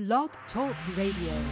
Blog Talk Radio.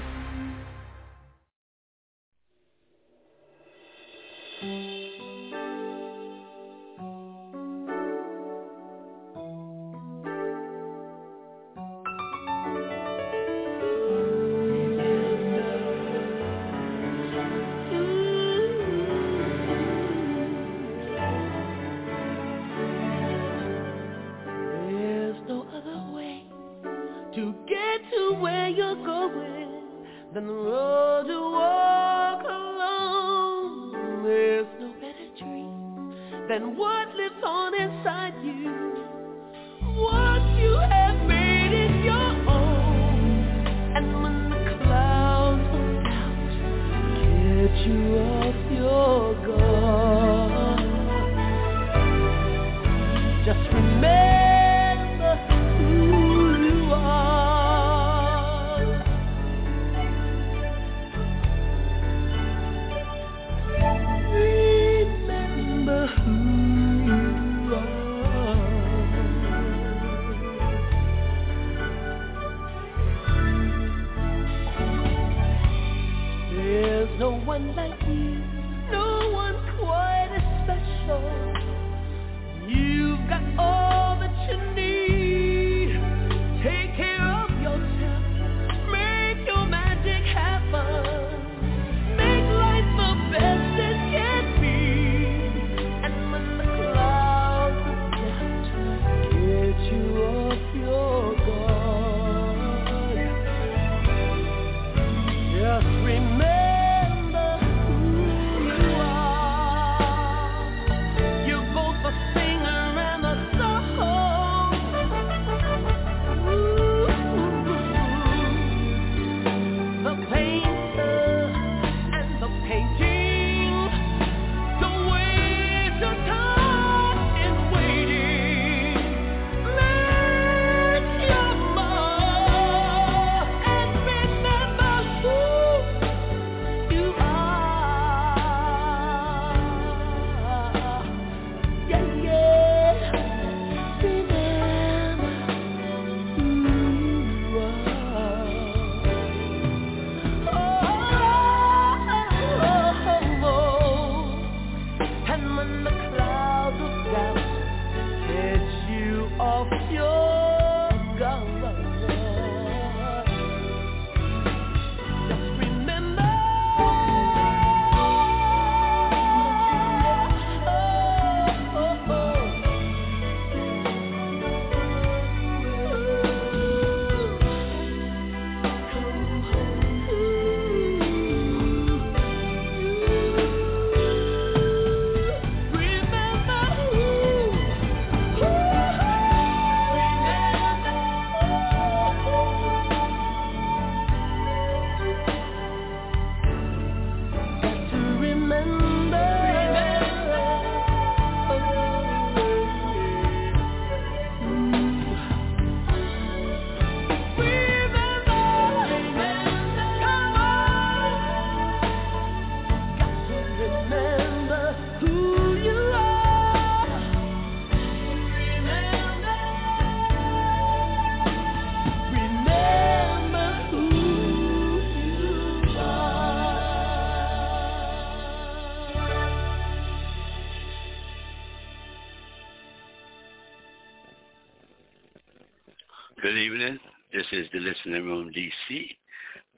Good evening. This is the Listening Room DC.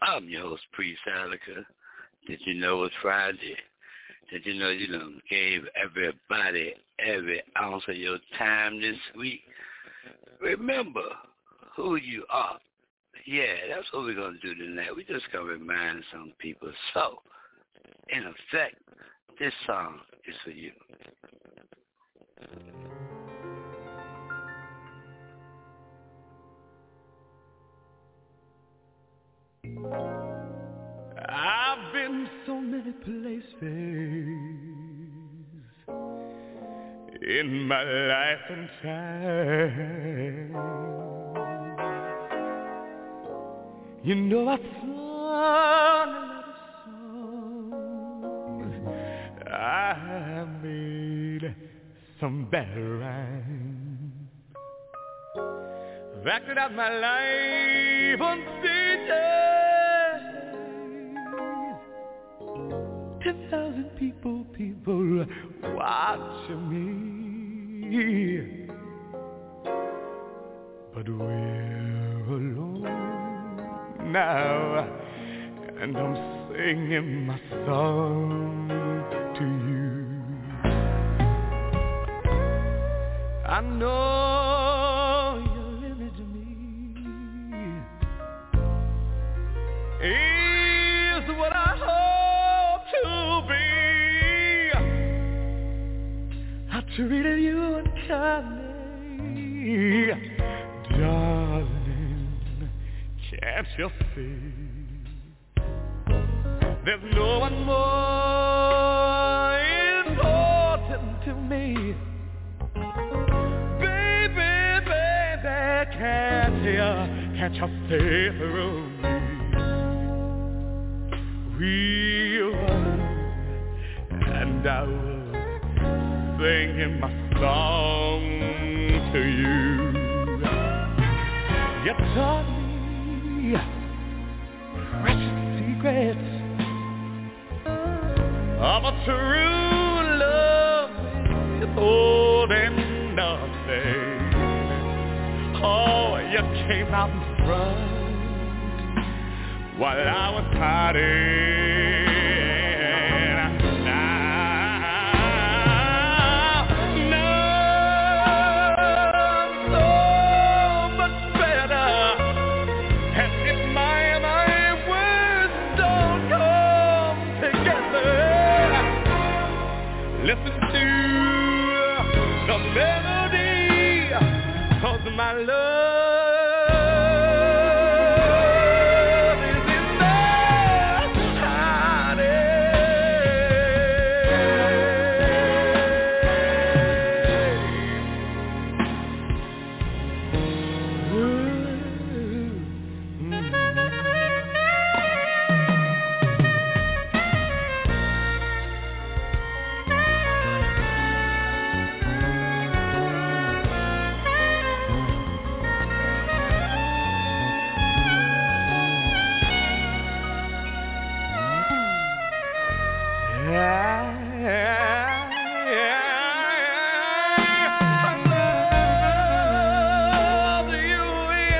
I'm your host, Priest Ilika. Did you know it's Friday? Did you know you done gave everybody every ounce of your time this week? Remember who you are. Yeah, that's what we're going to do tonight. We're just going to remind some people. So, in effect, this song is for you. I've been so many places in my life and time. You know I've sung a lot of songs, I made some bad rhymes, acted out my life on stage. 10,000 people watching me, but we're alone now, and I'm singing my song to you. I know you're living to me is what I hope to be. I treated you unkindly, darling, can't you see? There's no one more important to me. Baby, can't you see through me? We were, and I was singing my song to you. You taught me precious secrets of a true love is holding nothing. Oh, you came out in front while I was hiding. Listen to the melody, 'cause my love is in there hiding. I love you in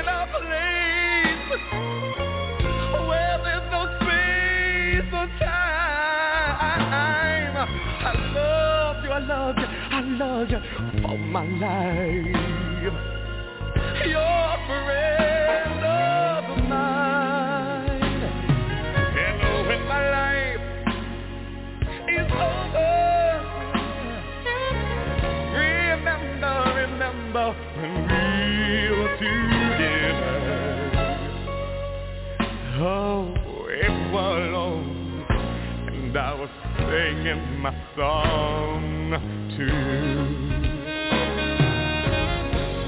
a place where there's no space or time. I love you, I love you, I love you for my life. You're a friend of mine, and when my life remember when we were together. Oh, it was long, and I was singing my song to you.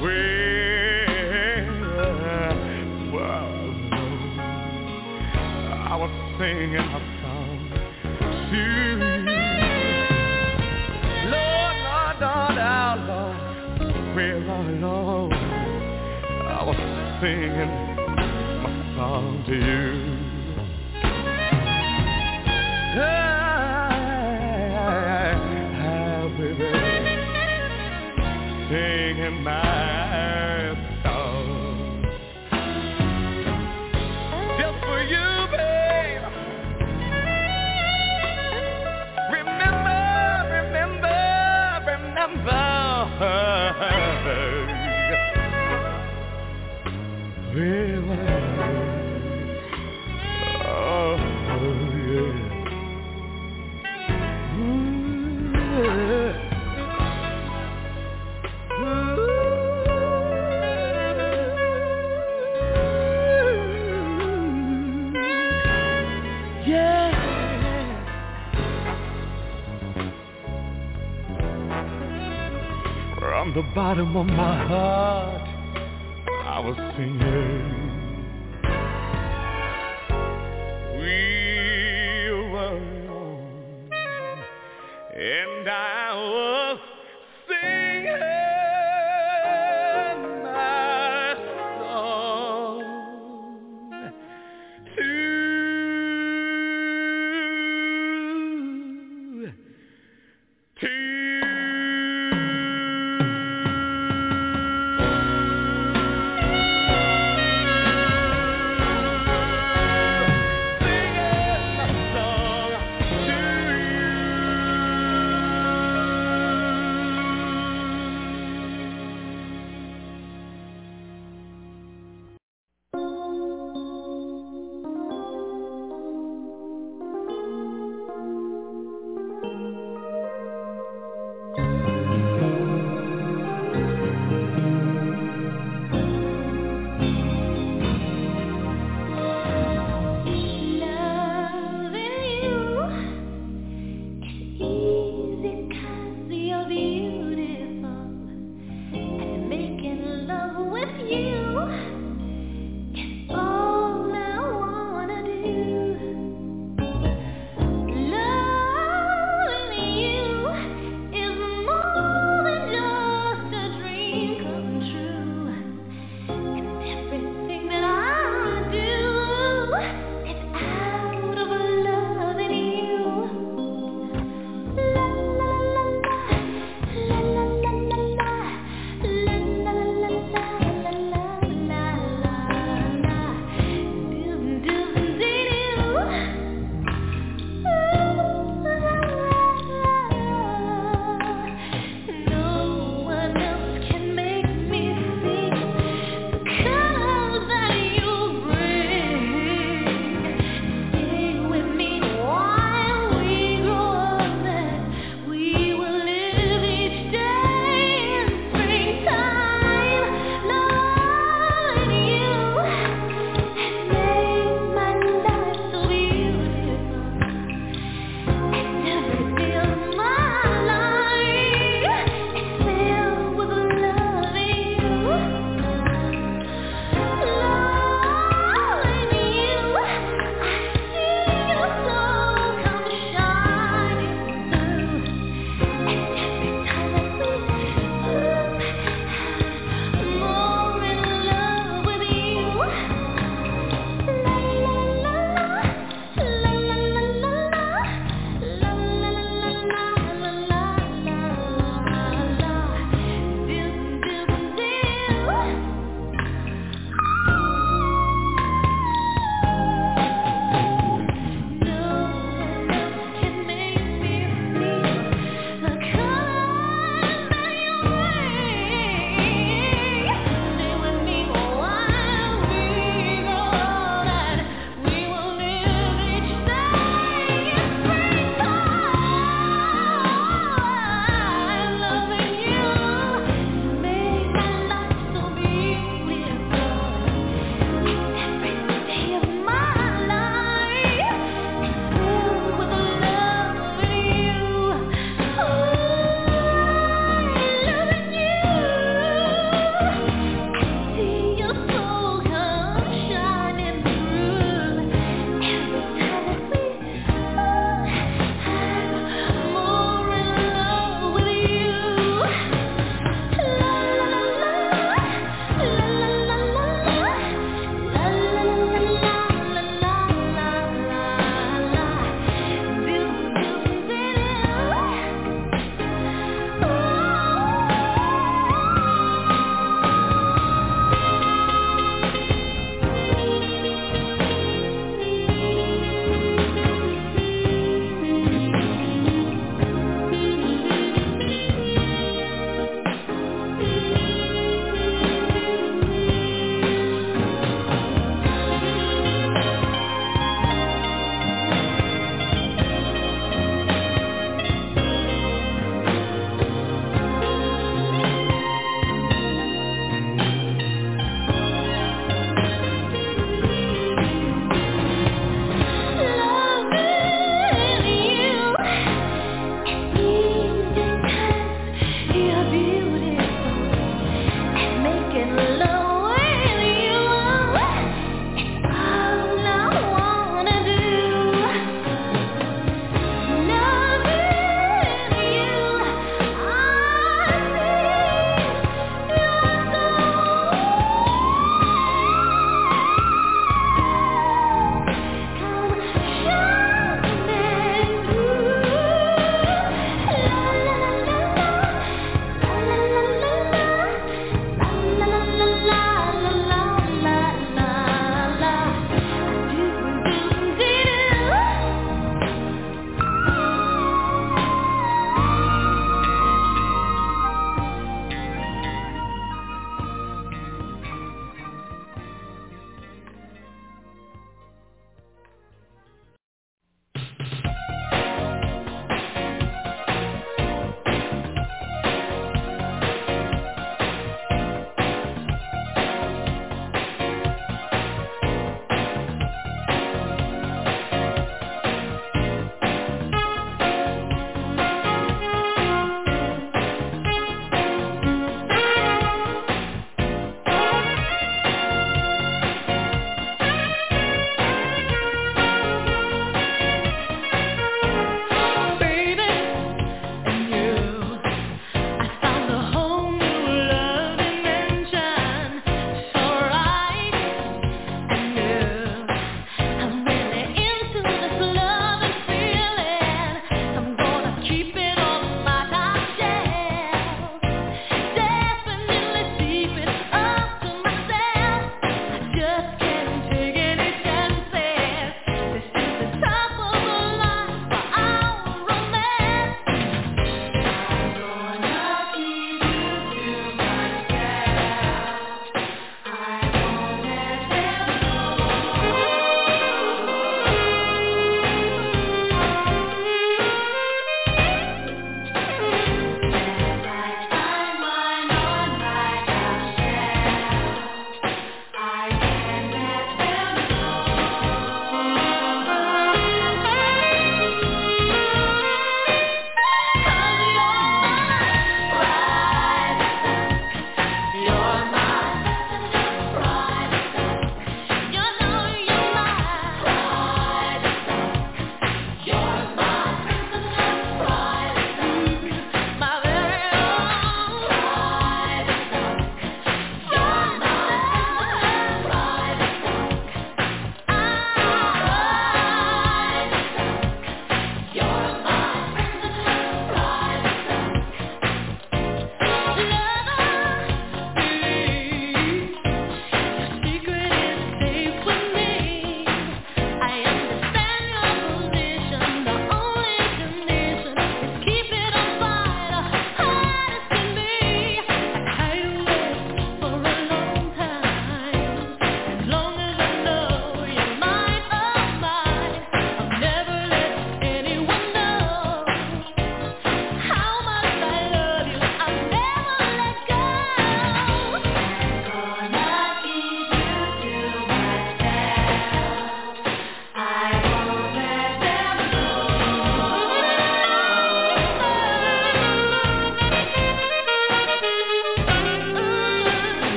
Well, I was singing my song to you. Lord, Lord, Lord, Lord, where all alone I was singing my song to you. I baby, singing my song just for you, babe. Remember. Oh, yeah. Ooh, yeah. From the bottom of my heart I was singing, we were alone, and I was singing my song to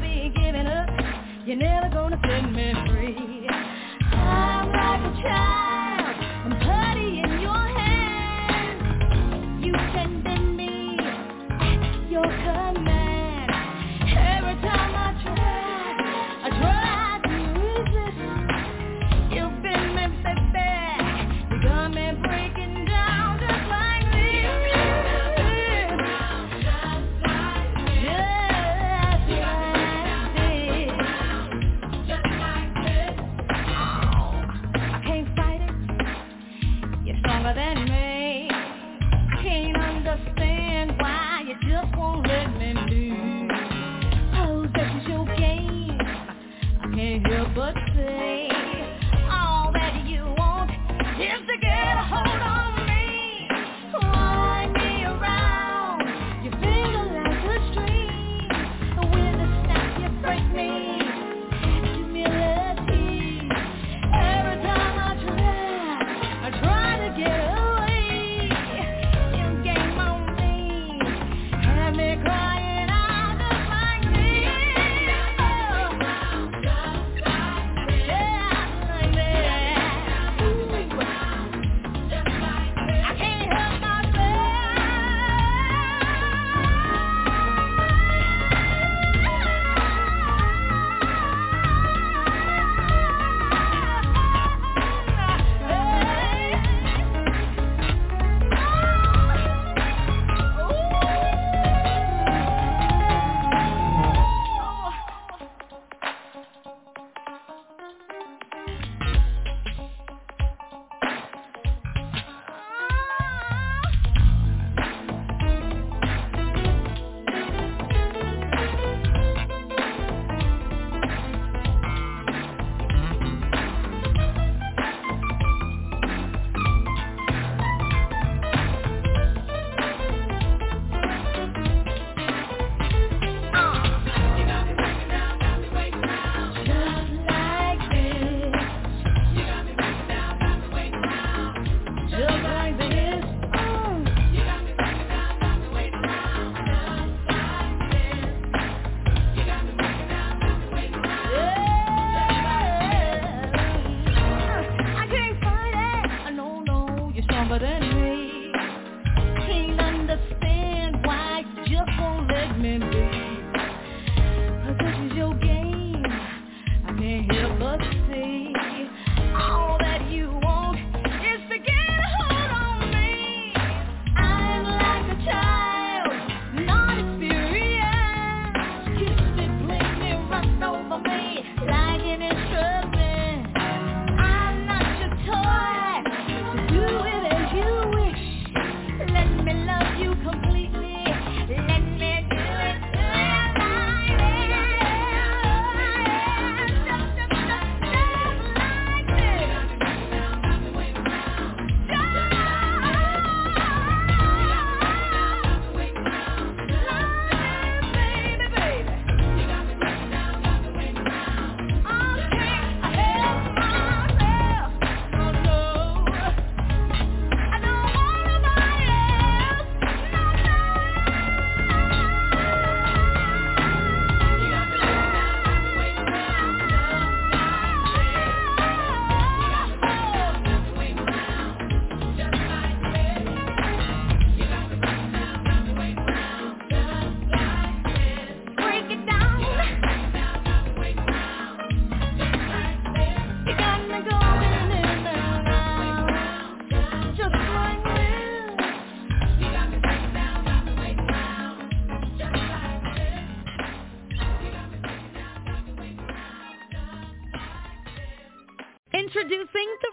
be giving up. You're never gonna set me free. I'm like a child, I'm putty in your hands. You can bend me at your command. Every time I try to resist. You bend me back, you got me breaking down just like this. I can't fight it, you're stronger than me. Can't understand why you just won't let me lose. Possession's your game, I can't help but say. All that you want is to get a hold on me. Wind me around, you feel like a stream. With a snap you break me. Humility. Every time I try to get away. You game on me, have me crying out just like this. I can't help myself. Just like this, just like this. I can't fight it. No, you're stronger than me. Can't understand why you just won't let me be. This is your game, I can't help but see. All that you want is to get a hold on me. I'm like a child, not experienced. Kiss me, blink me, run over me like an instrument. I'm not your toy, so do it as you wish. Let me love you completely. Let me do it as I am. Just like this. Break it down, you got me going in and out, just like this. Introducing the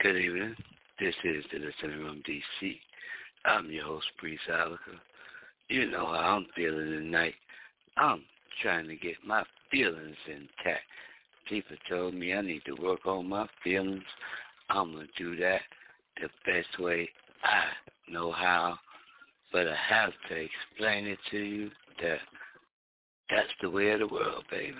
Good evening. This is the Listening Room DC. I'm your host, Priest Ilika. You know how I'm feeling tonight. I'm trying to get my feelings intact. People told me I need to work on my feelings. I'm going to do that the best way I know how, but I have to explain it to you that that's the way of the world, baby.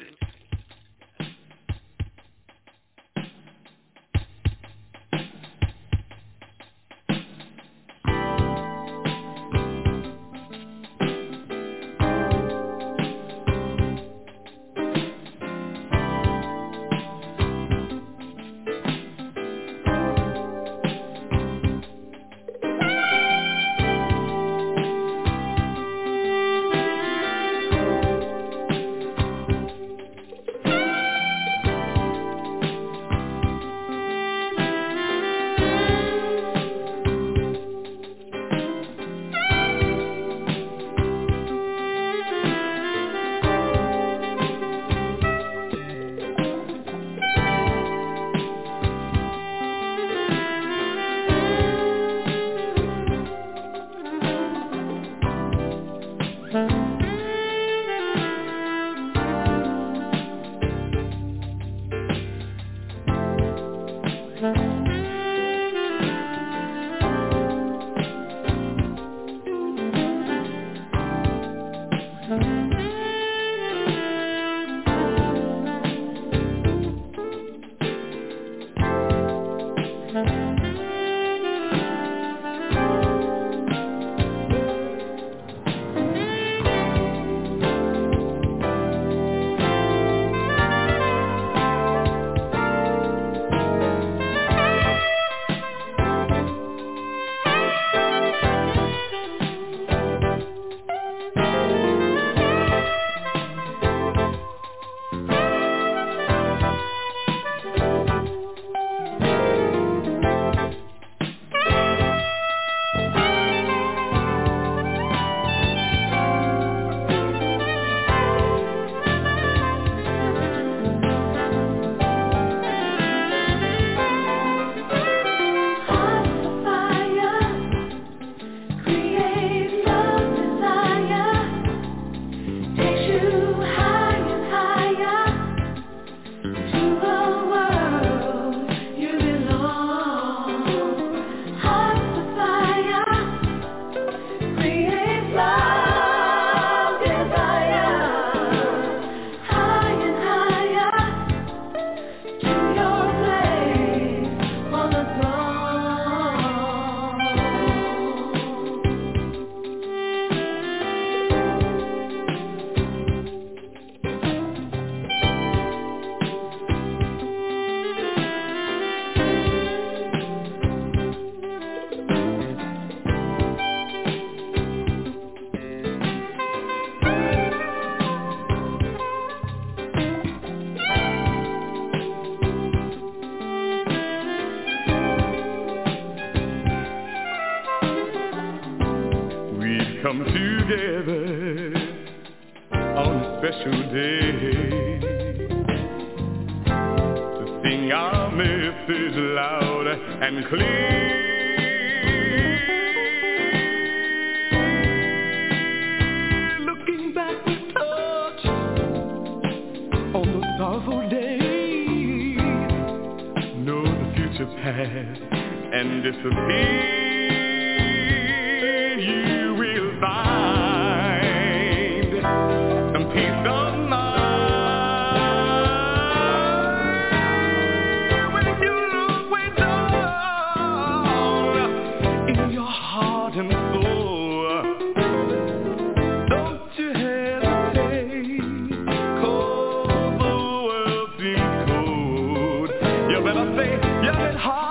Hard.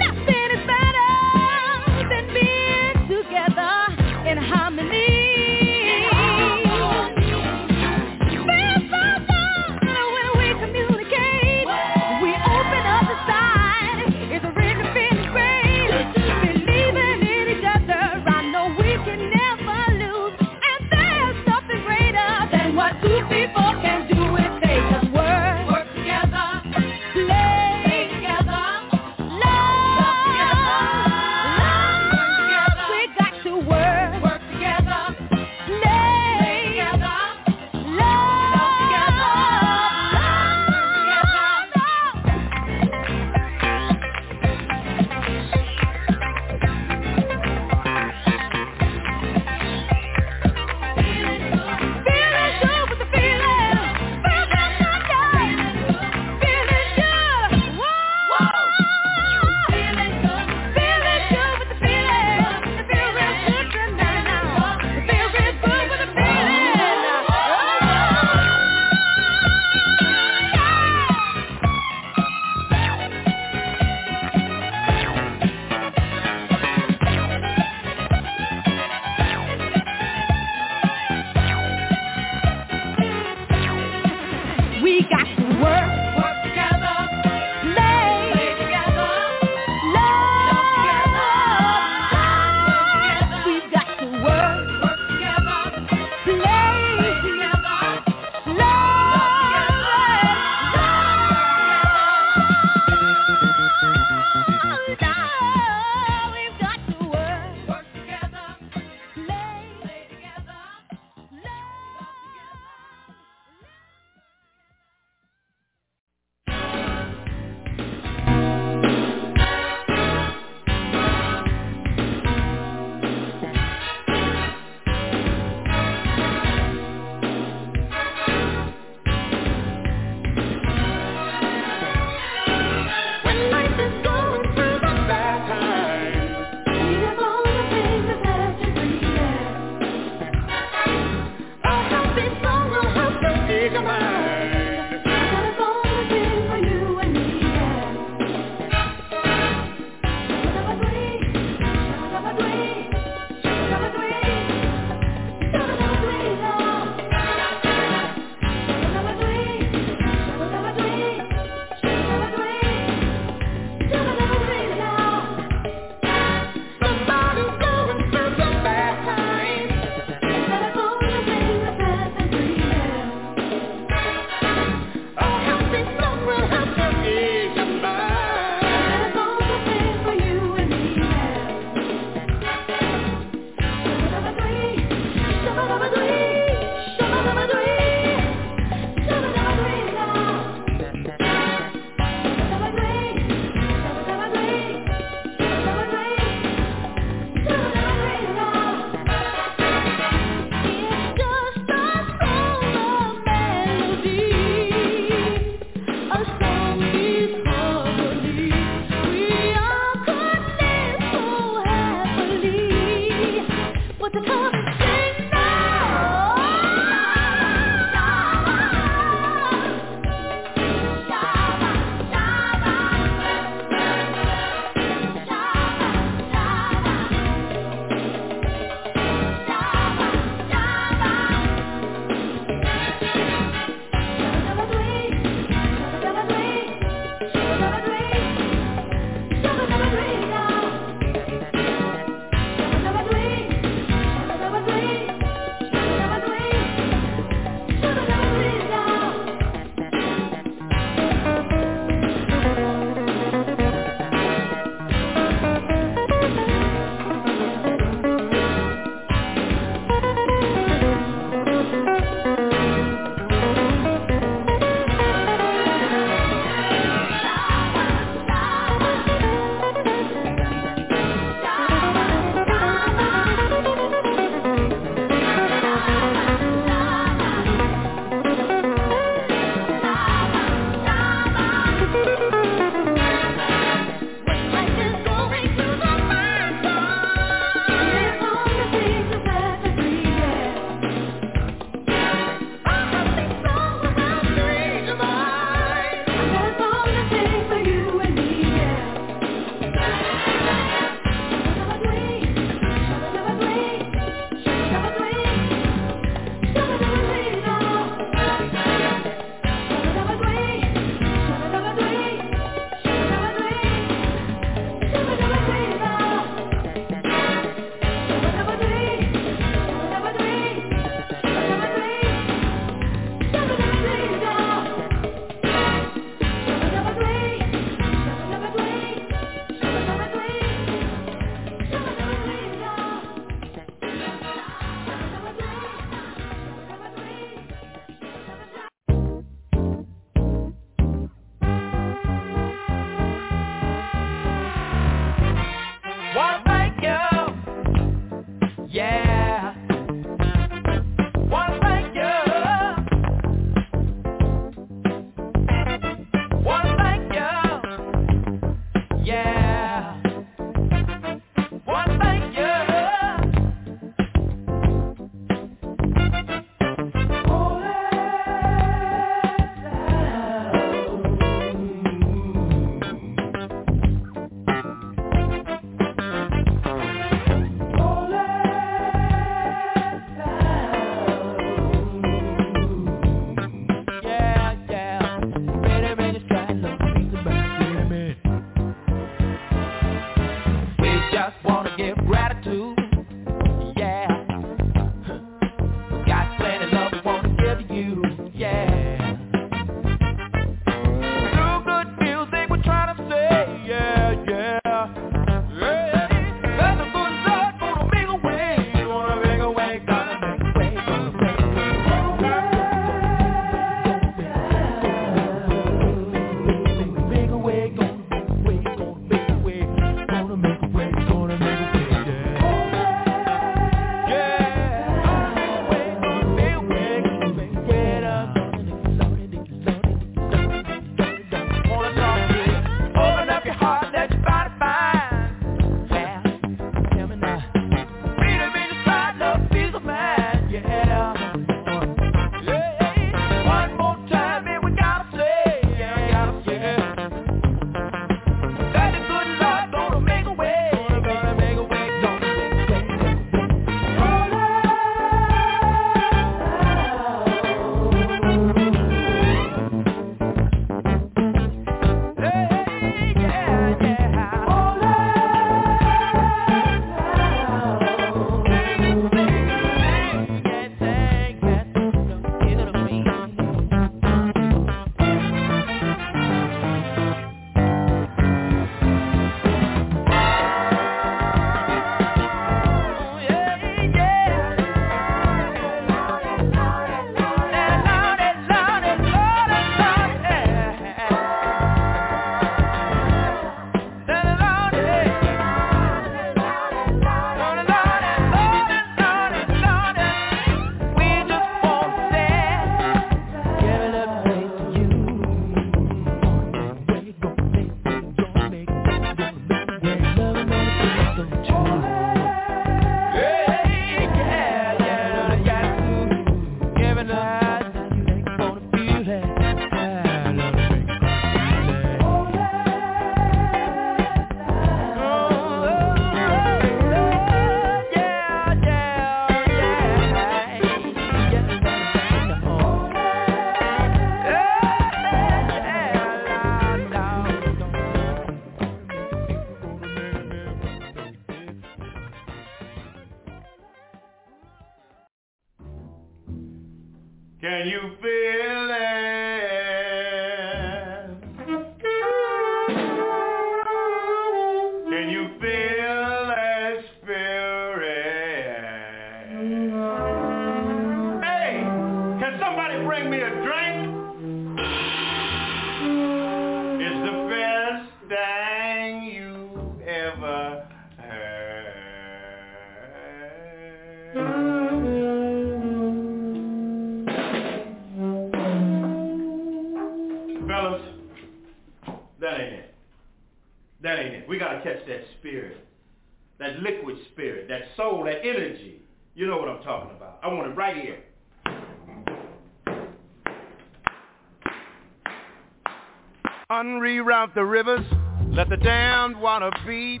Reroute the rivers, let the damned water beat.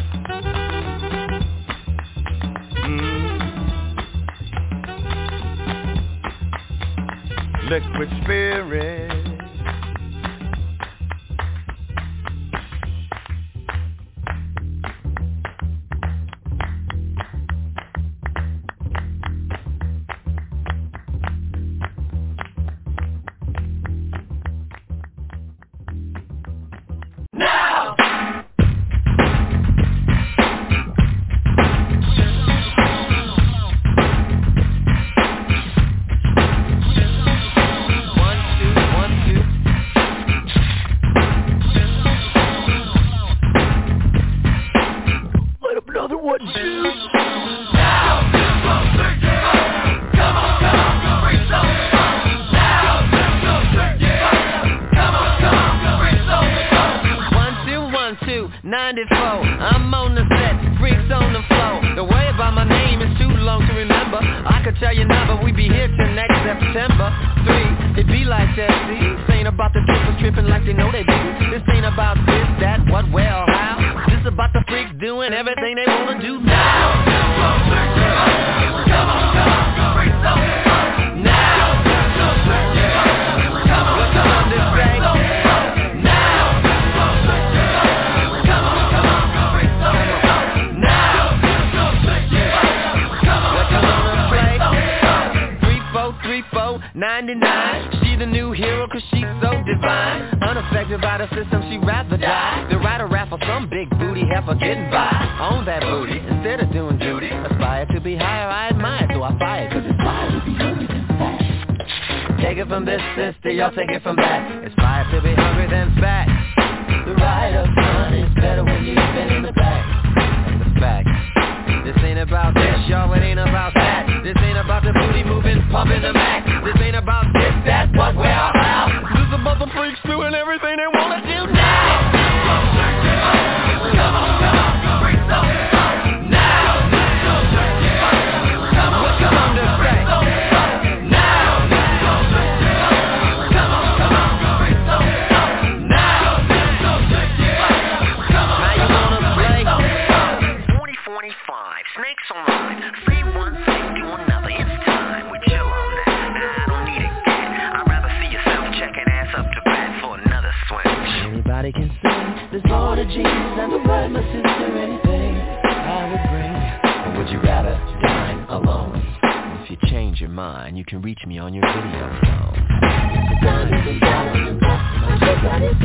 Liquid spirit. Tell you now, but we be here till next September 3. It be like Jesse, ain't about the difference, tripping like they know they do. This ain't about this, that, what, where, or how. This about the freaks doing everything they wanna do now. Come on, now. Freaks on now. Come on, what's on this thing? Now. Come on, freaks on now. What's on the plate? 34349 She the new hero 'cause she's so divine. Unaffected by the system, she'd rather die than ride a rap for some big booty heifer getting by. Own that booty instead of doing duty. Aspire to be higher, I admire, so I fire 'cause it's fire to be hungry than fat. Take it from this sister, y'all take it from that. It's fire to be hungry than fat. The ride up front is better when you even in the back. That's a fact. This ain't about this, y'all, it ain't about that. This ain't about the booty moving, pumping the max. This ain't about this, that, what, where, how. This is about the freaks doing everything they wanna do now. Come on, freaks on now. Come on, come on, the freaks on now. Come on, freaks on now. Now you wanna play? 4045 Snakes Online. Say one thing to another. It's time we chill on that. I don't need a kid. I'd rather see yourself checking ass up to bat for another swing. Anybody can see. There's more to Jesus and the word, my sister, anything I would bring. Or would you rather dine alone? If you change your mind, you can reach me on your video phone. This ain't about this,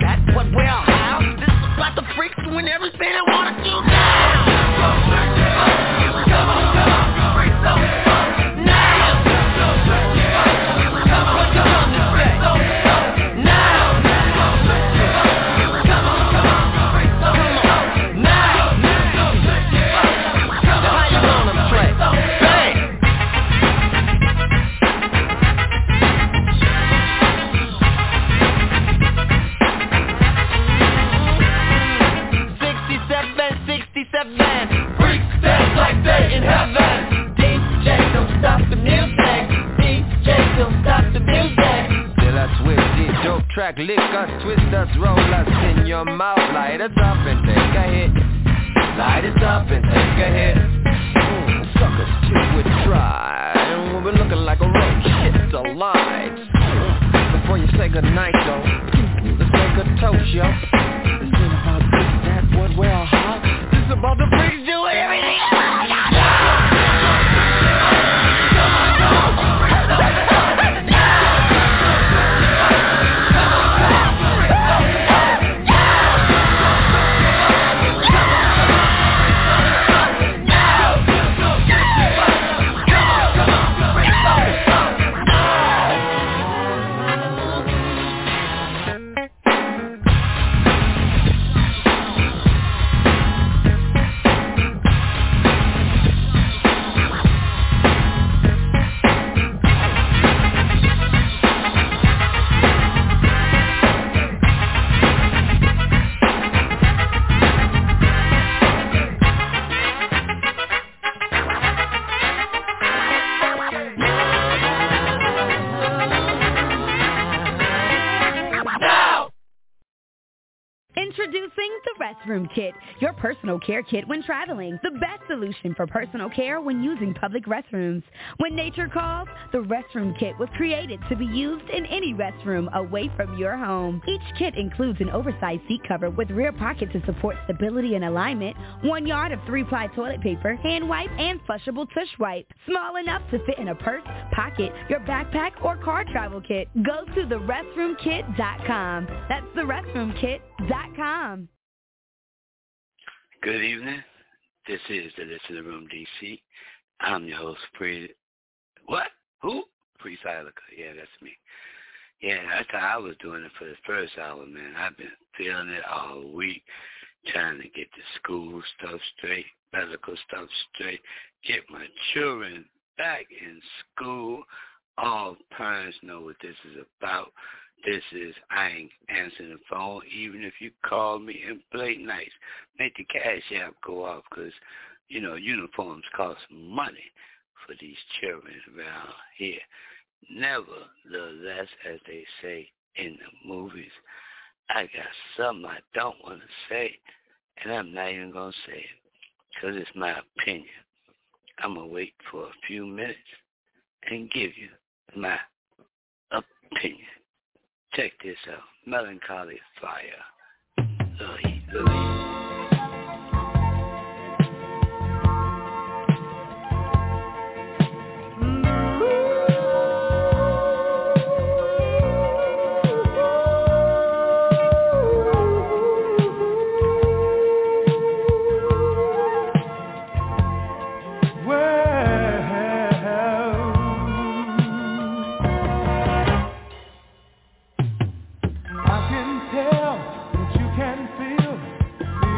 that, what, where, how. This is about the freaks doing everything I wanna do now. Come on, freaks on. Lick us, twist us, roll us in your mouth. Light us up and take a hit. Light us up and take a hit. Suckers just would try. And when we're looking like a roach, shit's a lie. Before you say goodnight, though, let's make a toast, yo. This ain't about this, that, what, where, huh? This is about the freaks doing everything. Restroom Kit, your personal care kit when traveling. The best solution for personal care when using public restrooms. When nature calls, the restroom kit was created to be used in any restroom away from your home. Each kit includes an oversized seat cover with rear pocket to support stability and alignment, 1 yard of 3-ply toilet paper, hand wipe, and flushable tush wipe. Small enough to fit in a purse, pocket, your backpack, or car travel kit. Go to therestroomkit.com. That's therestroomkit.com. Good evening. This is the Listening Room DC. I'm your host, Priest Ilika. Yeah, that's me. Yeah, I thought I was doing it for the first hour, man. I've been feeling it all week, trying to get the school stuff straight, medical stuff straight, get my children back in school. All parents know what this is about. I ain't answering the phone, even if you call me and play nice. Make the cash app go off because, you know, uniforms cost money. for these children around here. Nevertheless, as they say in the movies, I got something I don't want to say, and I'm not even going to say it because it's my opinion. I'm going to wait for a few minutes and give you my opinion. Check this out. Melancholy Fire. Love you. I can tell that you can feel the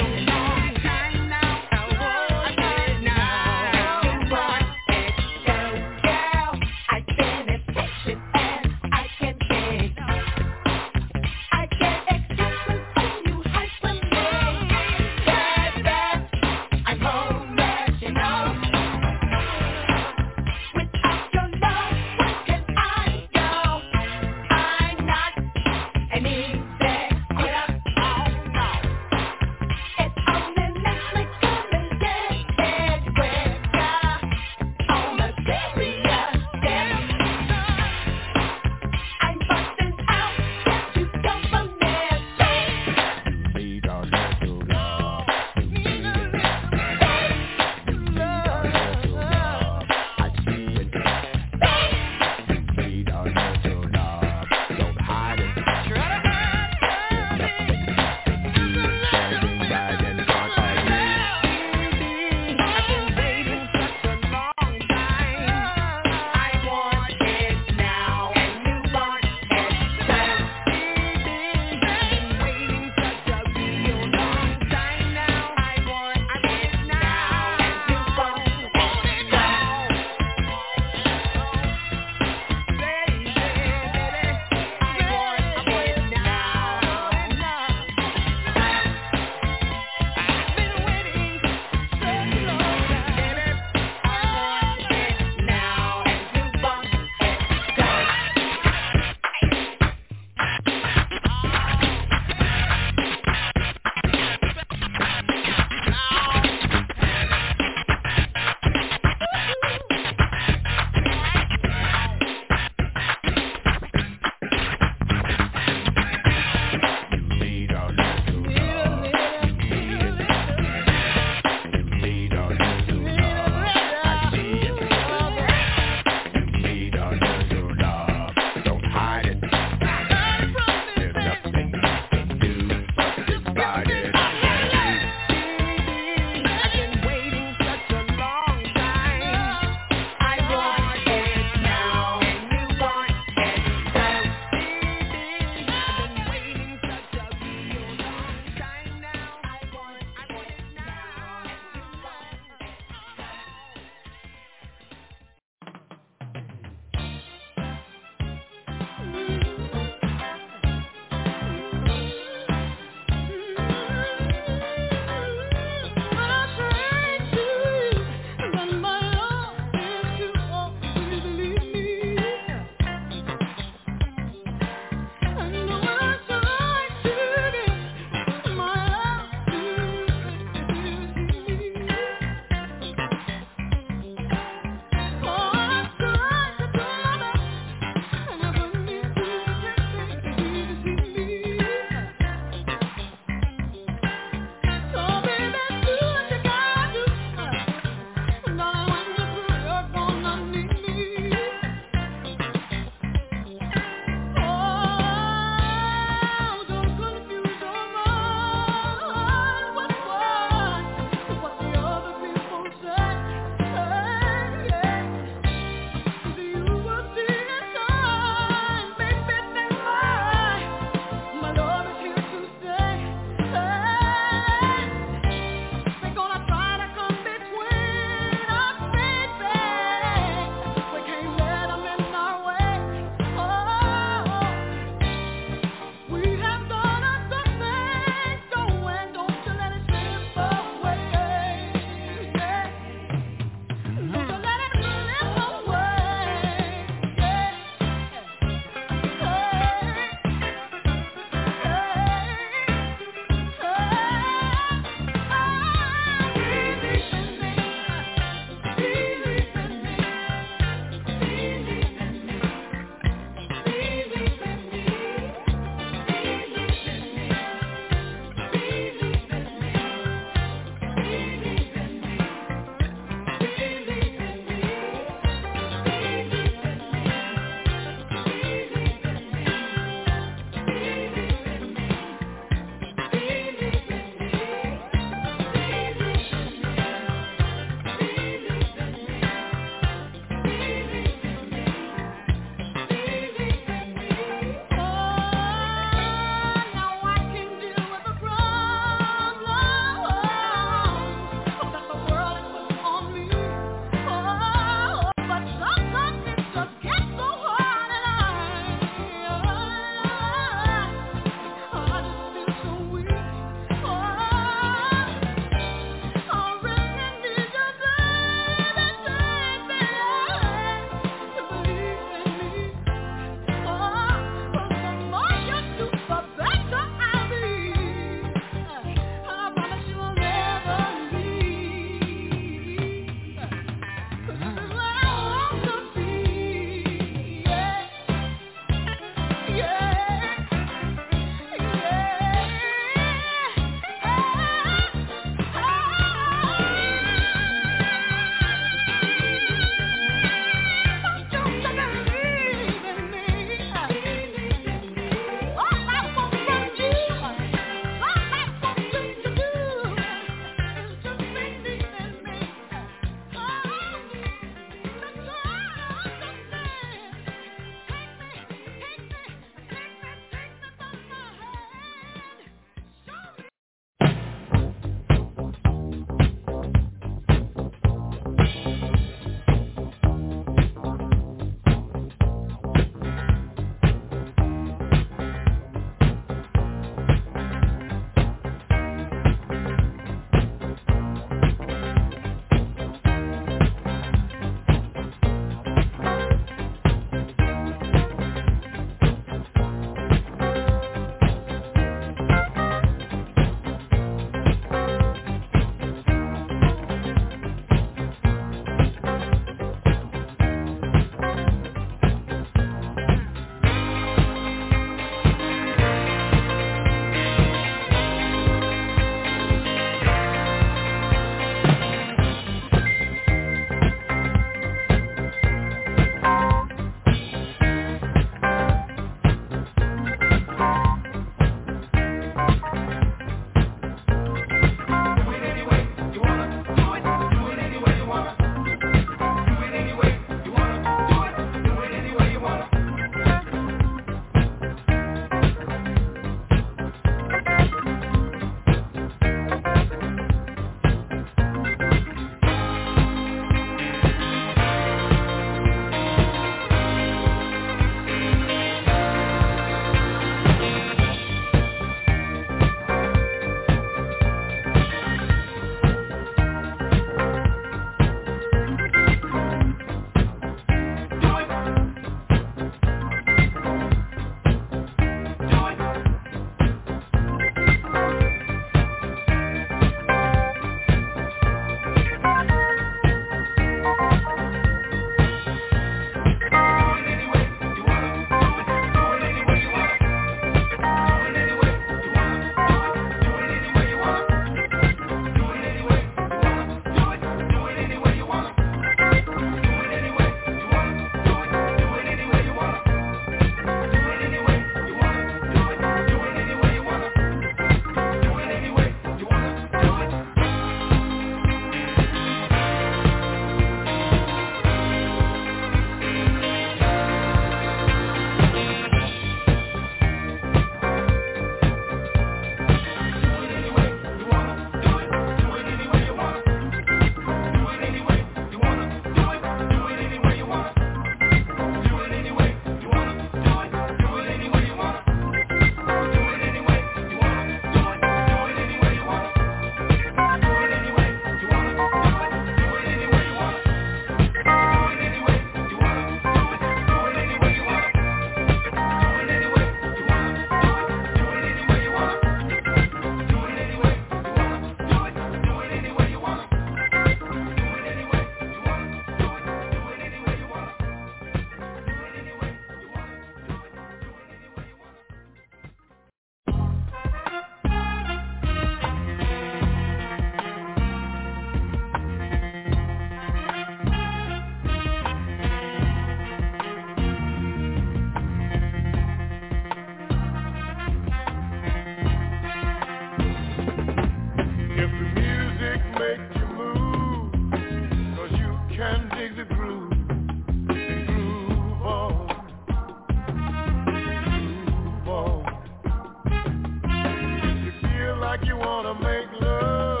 you wanna make love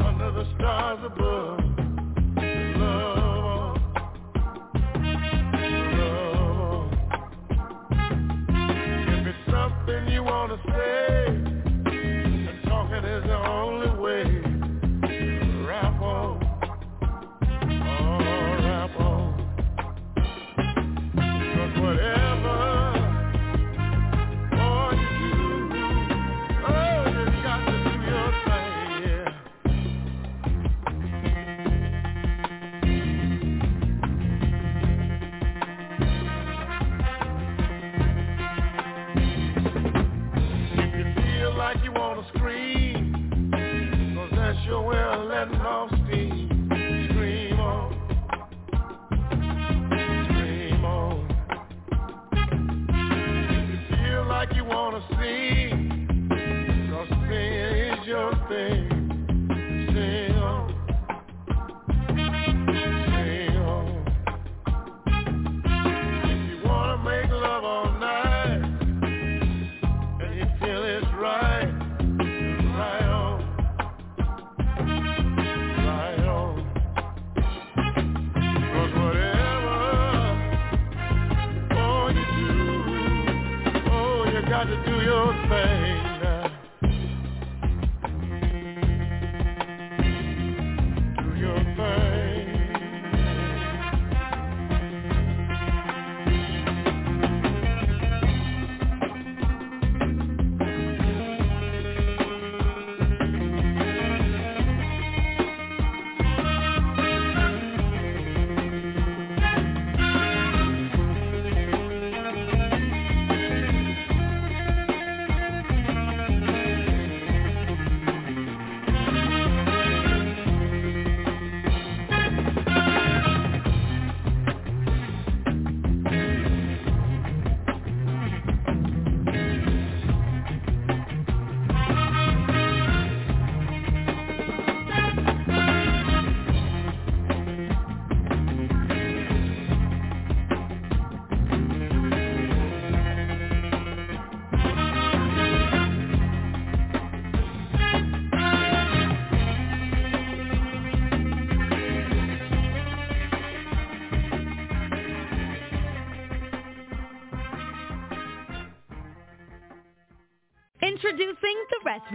under the stars above. Love, love. If it's something you wanna say, then talking is the only way. Rap on, oh, rap on. Cause whatever. You're well letting off steam. Scream on, scream on. If you feel like you wanna sing, 'cause singing is your thing. Sing on, sing on. If you wanna make love all night, and you feel it's right, right on. You got to do your thing now. Do your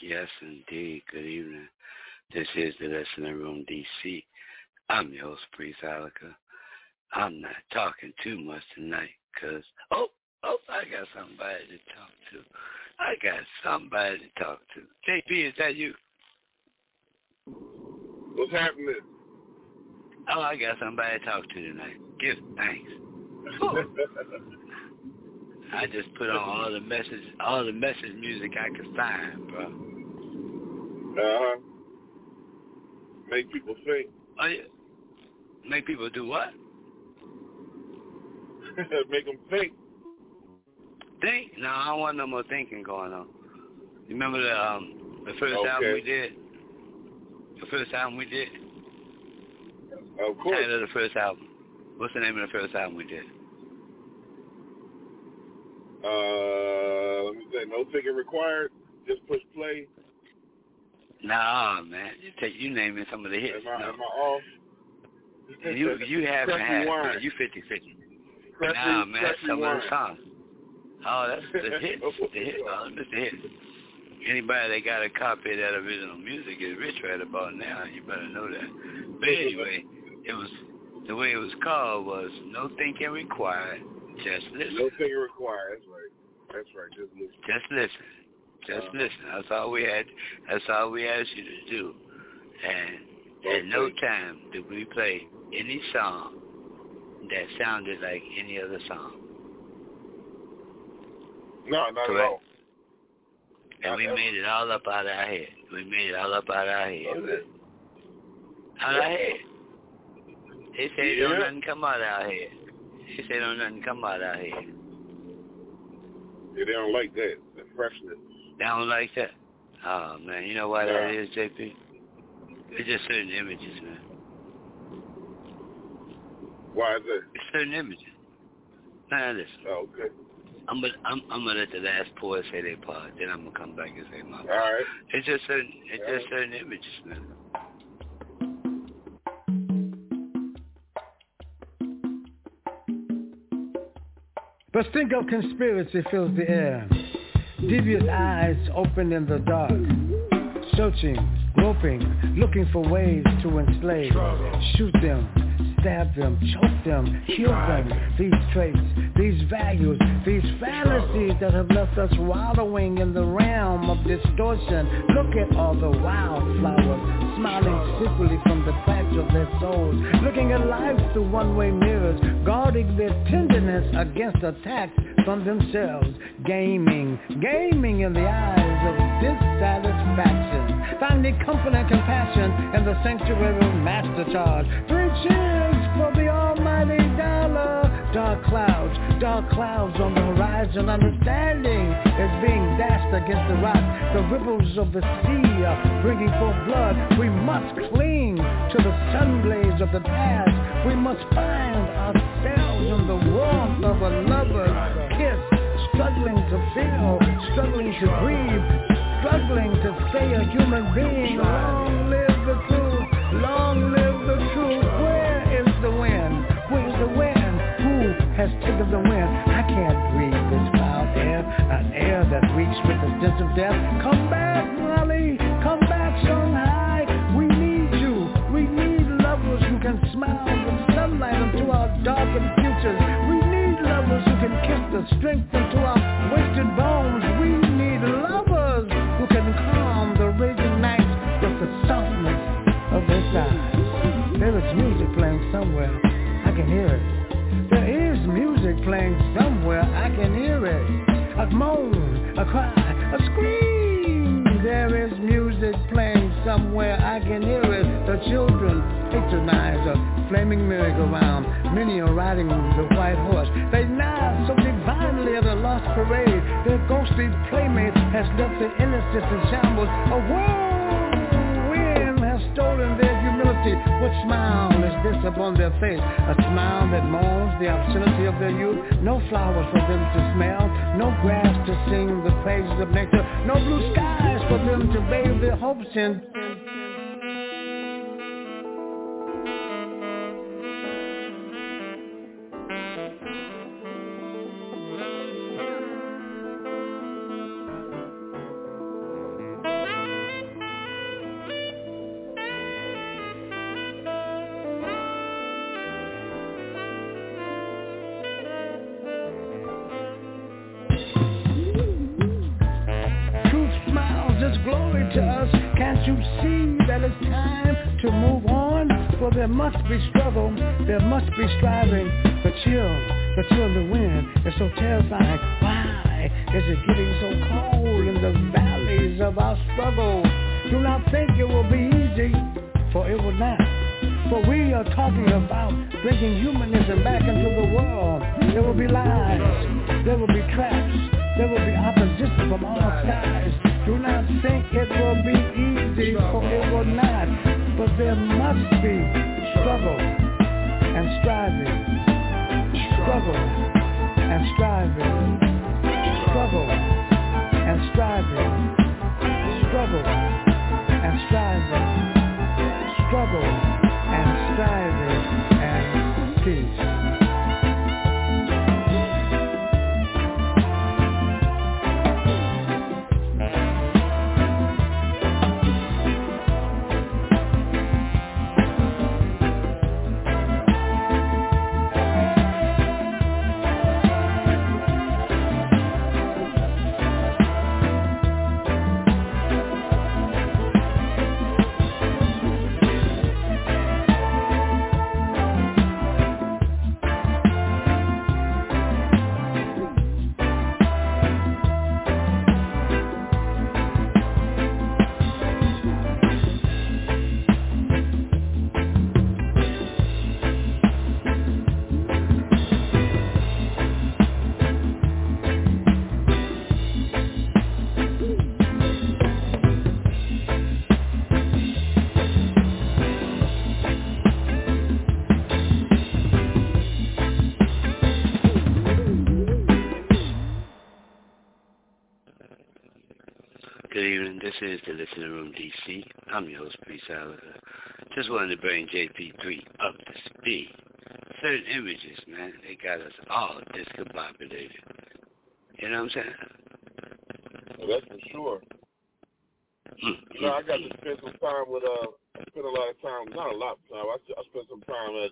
Yes, indeed. Good evening. This is the Listening Room DC. I'm your host, Priest Ilika. I'm not talking too much tonight because, I got somebody to talk to. JP, is that you? What's happening? Oh, I got somebody to talk to tonight. Give thanks. I just put on all the message music I could find, bro. Make people think. Oh, yeah. Make people do what? Make them think. Think? No, I don't want no more thinking going on. Remember the first album we did? Of course. The title of the first album. What's the name of the first album we did? Let me say, no ticket required. Just push play. Nah, man. You naming some of the hits. Am I off? You haven't had. You 50-50. Nah, man. That's some of the songs. Oh, that's the hits. That's the hits. Anybody that got a copy of that original music is rich right about now. You better know that. But anyway, it was the way it was called was no thinking required. Just listen. No thing required. That's right. Just listen. That's all we asked you to do. And at no time did we play any song that sounded like any other song. No, not correct? At all. And we made it all up out of our head. They say don't nothing come out of our head. Yeah, they don't like that. The freshness. They don't like that? Oh, man. You know why that is, JP? It's just certain images, man. Why is it? It's certain images. Now, listen. Oh, okay. I'm gonna let the last poet say their part, then I'm gonna come back and say my part. All right. It's just certain, certain images, man. But think of conspiracy fills the air. Devious eyes open in the dark, searching, groping, looking for ways to enslave, shoot them, stab them, choke them, kill them. These traits, these values, these fallacies that have left us wallowing in the realm of distortion. Look at all the wildflowers smiling secretly from the cracks of their souls, looking at life through one-way mirrors, guarding their tenderness against attacks from themselves, gaming in the eyes of dissatisfaction, finding comfort and compassion in the sanctuary master charge. 3 cheers for the almighty dollar. Dark clouds on the horizon. Understanding is being dashed against the rock. The ripples of the sea are bringing forth blood. We must cling to the sunblaze of the past. We must find ourselves in the warmth of a lover's kiss. Struggling to feel, struggling to breathe, struggling to stay a human being. Long live the truth, long live the truth. Where is the wind? Where's the wind? Who has taken the wind? I can't breathe this wild air, an air that reeks with the sense of death. Come back, Molly, come back Shanghai. We need you, we need lovers who can smile with sunlight into our darkened futures. We need lovers who can kiss the strength into our wasted bones. We need lovers who can calm the raging night with the softness of their sighs. There is music playing somewhere, I can hear it. There is music playing somewhere, I can hear it. A moan, a cry, a scream. There is music playing somewhere, I can hear it. The children patronize a flaming merry-go-round. Many are riding the white horse. They nod so divinely at a lost parade. Their ghostly playmate has left the innocence in shambles. A whirl wind has stolen their humility. What smile is this upon their face? A smile that mourns the obscenity of their youth. No flowers for them to smell. No grass to sing the praises of nature. No blue skies for them to bathe their hopes in. There must be striving. The chill of the wind is so terrifying. Why is it getting so cold in the valleys of our struggle? Do not think it will be easy, for it will not. For we are talking about bringing humanism back into the world. There will be lies, there will be traps, there will be opposition from all sides. Do not think it will be easy, for it will not. But there must be struggle and striving, and peace. Good evening, this is the Listening Room DC. I'm your host, Priest Ilika. Just wanted to bring JP3 up to speed. Certain images, man, they got us all discombobulated. You know what I'm saying? Well, that's for sure. You know, I got to spend some time with, I spent a lot of time, not a lot of time, I spent some time at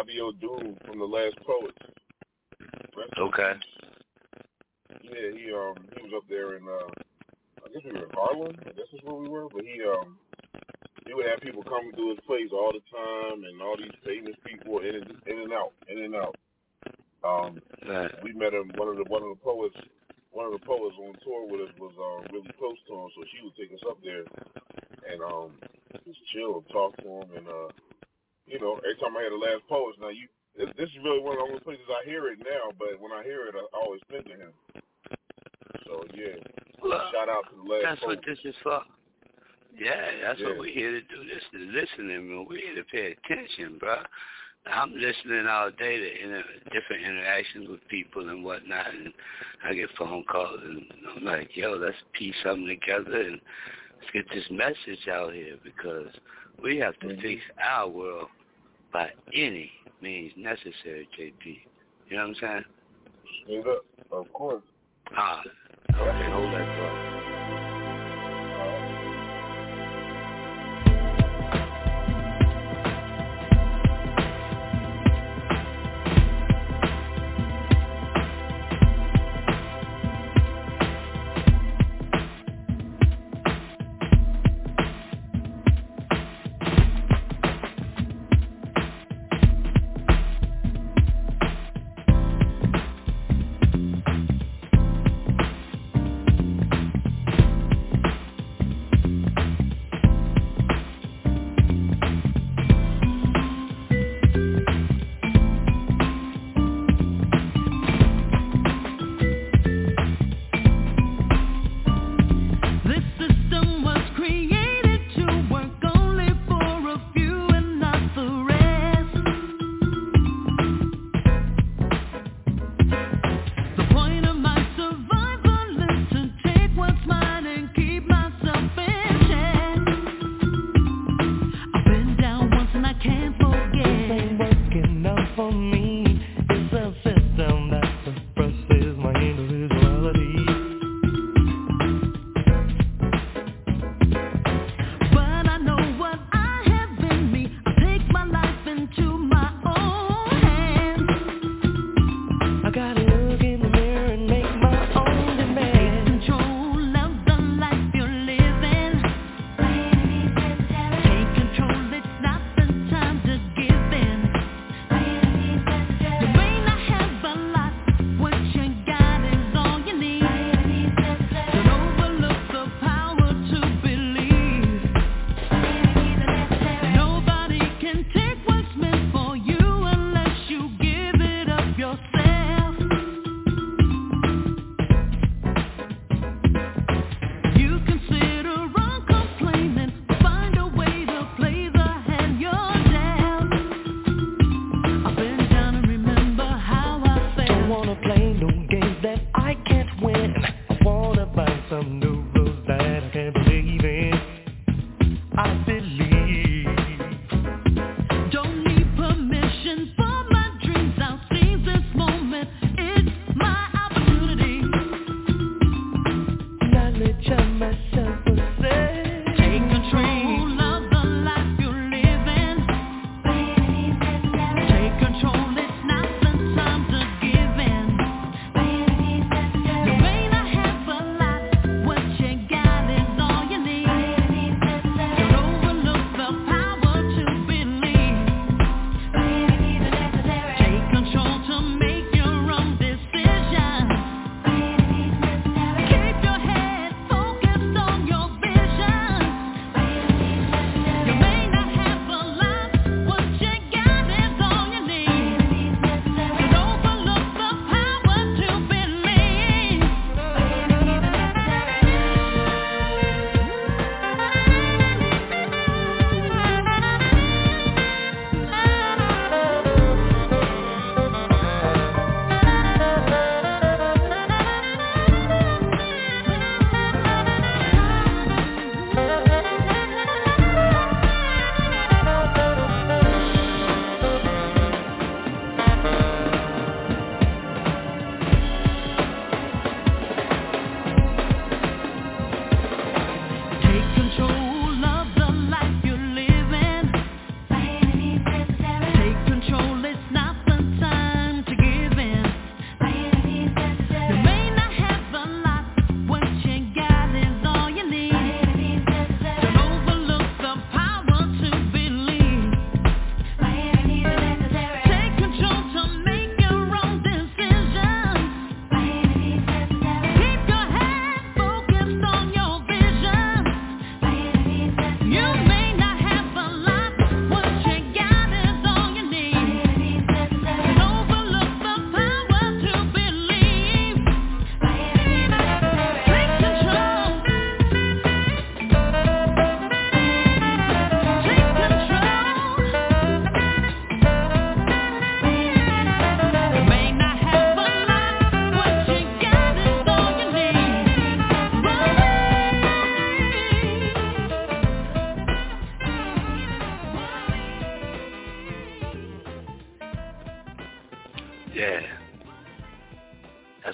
IBO Doom from The Last Poets. Okay. Yeah, he was up there in, I guess we were in Harlem, I guess is where we were, but he would have people coming to his place all the time, and all these famous people in and out. We met him. One of the poets on tour with us was really close to him, so she would take us up there and just chill and talk to him. And you know, every time I hear The Last Poets, now this is really one of the only places I hear it now. But when I hear it, I always think of him. So yeah, well, shout out to The Last Poets. That's what this is for. Yeah, that's what we're here to do. This is listening, man. We're here to pay attention, bro. I'm listening all day to different interactions with people and whatnot, and I get phone calls, and I'm like, yo, let's piece something together and let's get this message out here, because we have to fix our world by any means necessary, JP. You know what I'm saying? Straight up, of course. Okay, hold that thought.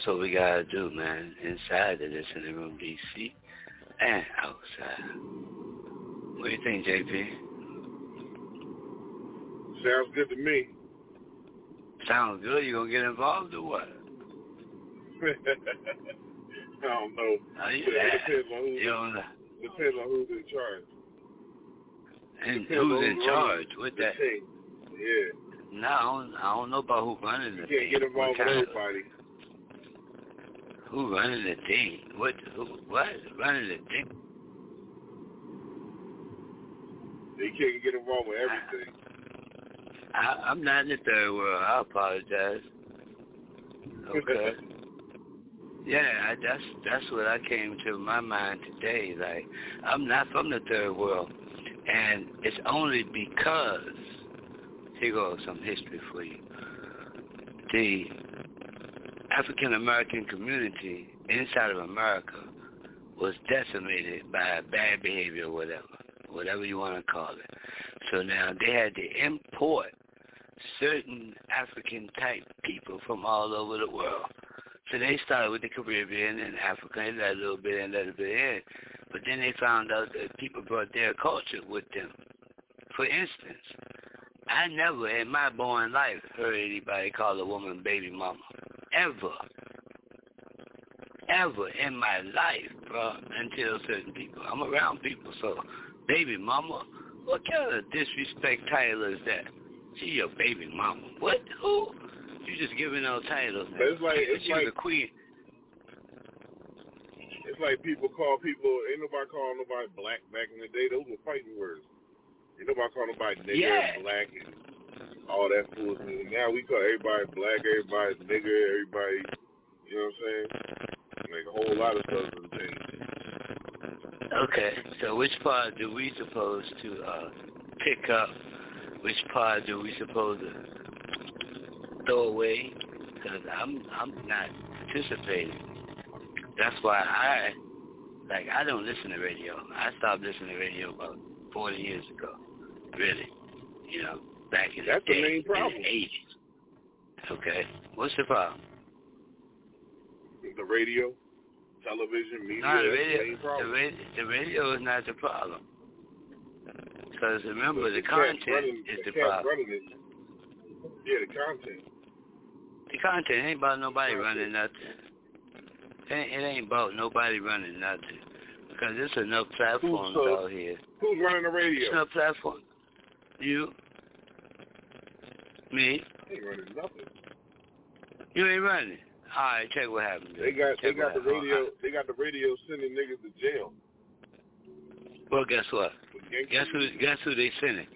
That's what we gotta do, man. Inside the Listening Room DC and outside. What do you think, JP? Sounds good to me. Sounds good? You gonna get involved or what? I don't know. Oh, yeah. Depends on who's in charge. And who's in charge with that? Yeah. No, I don't know about who running the thing. You can't get involved with everybody. Who running the thing? What? Running the thing? You can't get involved with everything. I'm not in the third world. I apologize. Okay. Yeah, that's what I came to my mind today. Like, I'm not from the third world. And it's only because, here goes some history for you, the African-American community inside of America was decimated by bad behavior or whatever you want to call it. So now they had to import certain African-type people from all over the world. So they started with the Caribbean and Africa and let a little bit in, But then they found out that people brought their culture with them. For instance, I never in my born life heard anybody call a woman baby mama. Ever in my life, bro, until certain people. I'm around people, so baby mama? What kind of disrespect title is that? She your baby mama. What? Who? You just giving out titles. She's a queen. It's like ain't nobody calling nobody black back in the day. Those were fighting words. Ain't nobody calling nobody nigger and black and all that foolishness. Now we call everybody black, everybody nigger, everybody, you know what I'm saying? Like a whole lot of stuff has changed. Okay, so which part do we supposed to pick up? Which part do we supposed to throw away? Because I'm not participating. That's why I don't listen to radio. I stopped listening to radio about 40 years ago, really. You know, back in the day, in the 80s. Okay. What's the problem? The radio, television, media. No, the radio is not the problem. Because remember, the content is the problem. Yeah, the content. The content ain't about nobody running nothing. It ain't about nobody running nothing, because there's enough platforms out here. Who's running the radio? There's enough platforms. You, me. I ain't running nothing. You ain't running. All right, check what happened. They got the radio sending niggas to jail. Well, guess what? Guess who they sending?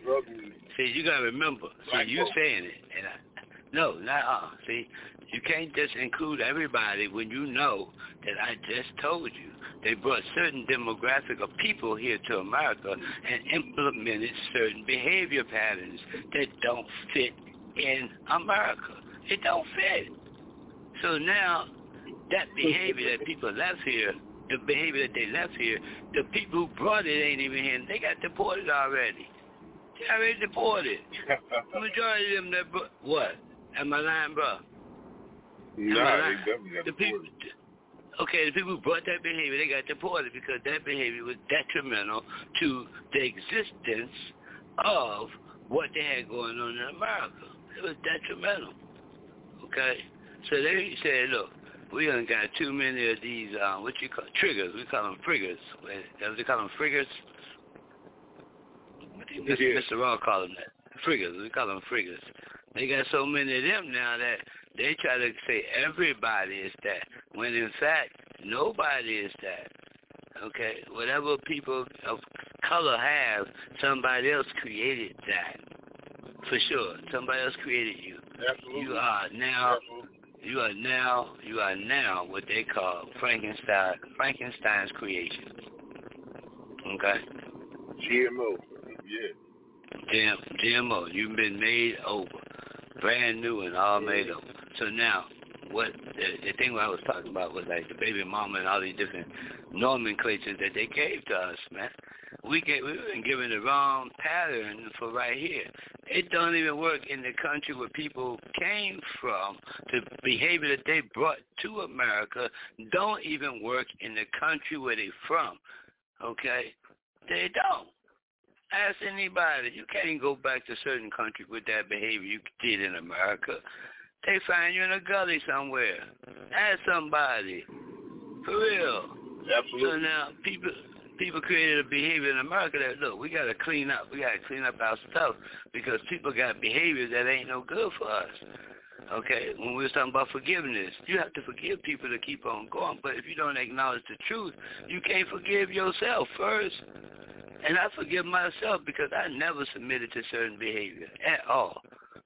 See, you gotta remember. See, you saying it, and see. You can't just include everybody when you know that I just told you they brought certain demographic of people here to America and implemented certain behavior patterns that don't fit in America. It don't fit. So now that behavior that people left here, the people who brought it ain't even here. They got deported already. They already deported. The majority of them that brought, what? Am I lying, bro? No, the people who brought that behavior, they got deported because that behavior was detrimental to the existence of what they had going on in America. It was detrimental. Okay? So they said, look, we done got too many of these, triggers. We call them friggers. They call them friggers. I think Mr. Raw called them that. Friggers. We call them friggers. They got so many of them now that they try to say everybody is that, when in fact, nobody is that. Okay? Whatever people of color have, somebody else created that. For sure. Somebody else created you. Absolutely. You are now what they call Frankenstein's creation. Okay? GMO. Yeah. GMO. You've been made over. Brand new and all made up. So now, what the thing I was talking about was like the baby mama and all these different nomenclatures that they gave to us, man. We've been given the wrong pattern for right here. It don't even work in the country where people came from. The behavior that they brought to America don't even work in the country where they from, okay? They don't. Ask anybody. You can't go back to certain countries with that behavior you did in America. They find you in a gully somewhere. Ask somebody. For real. Absolutely. So now people created a behavior in America that, look, we got to clean up. We got to clean up our stuff because people got behaviors that ain't no good for us. Okay? When we were talking about forgiveness, you have to forgive people to keep on going. But if you don't acknowledge the truth, you can't forgive yourself first. And I forgive myself because I never submitted to certain behavior at all.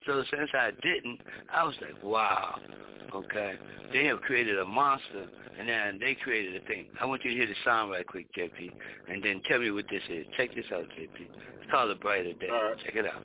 So since I didn't, I was like, wow, okay, they have created a monster, and then they created a thing. I want you to hear the sound right quick, JP, and then tell me what this is. Check this out, JP. It's called A Brighter Day. All right. Check it out.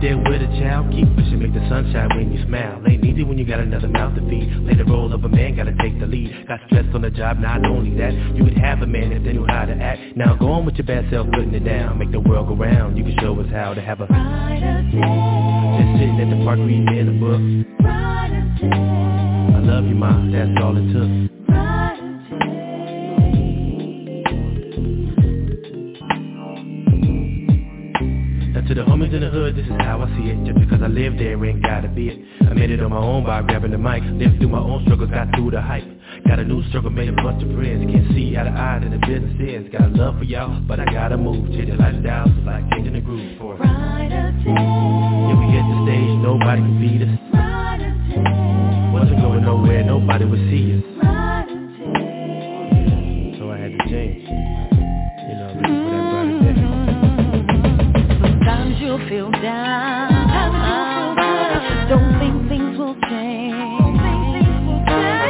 There with a child, keep pushing, make the sunshine when you smile. Ain't needed when you got another mouth to feed. Play the role of a man, gotta take the lead. Got stressed on the job, not only that, you would have a man if they knew how to act. Now go on with your bad self, putting it down. Make the world go round, you can show us how to have a brighter day. Just sitting at the park reading in a book. Brighter day. I love you, Ma, that's all it took. Brighter to the homies in the hood, this is how I see it. Just because I live there ain't gotta be it. I made it on my own by grabbing the mic. Lived through my own struggles, got through the hype. Got a new struggle, made a bunch of friends. Can't see out of eye that the business is. Got love for y'all, but I gotta move. Changing lifestyles is like changing the groove for us. Yeah, we hit the stage, nobody can beat us. Wasn't going nowhere, nobody would see us. So I had to change. You know, looking for that brighter day. Sometimes you'll feel down, don't think things will change,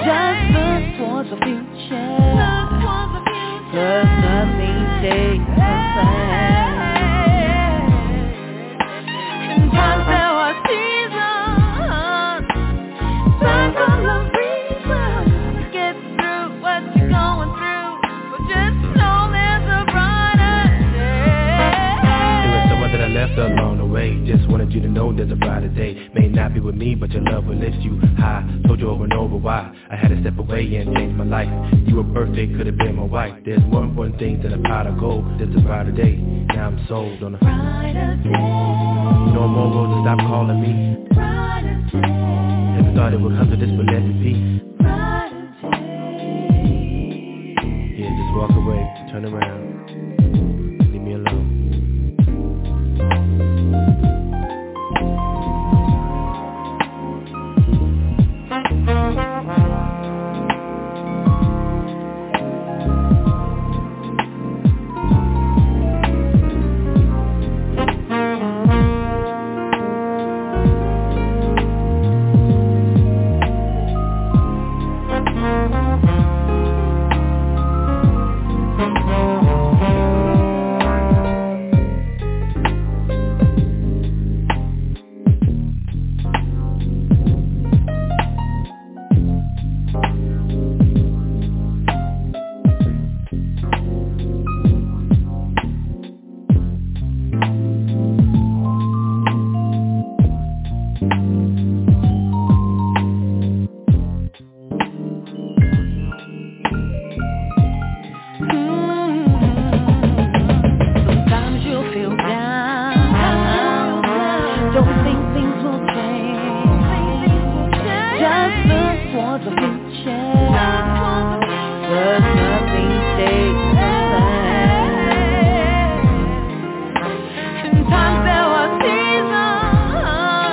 just look towards the future, cause nothing stays the same. Sometimes there are seasons, circle of reasons, get through what you're going through, but just know there's a brighter day. There was someone that I left alone. Just wanted you to know there's a brighter day. May not be with me, but your love will lift you high. Told you over and over why I had to step away and change my life. You were perfect, could have been my wife. There's more important things than a pot of gold. There's a brighter day, now I'm sold on a brighter day. No more roads to stop calling me. Brighter day. Never thought it would come to this, but let it be. Brighter day. Yeah, just walk away, turn around, leave me alone. Sometimes there are seasons,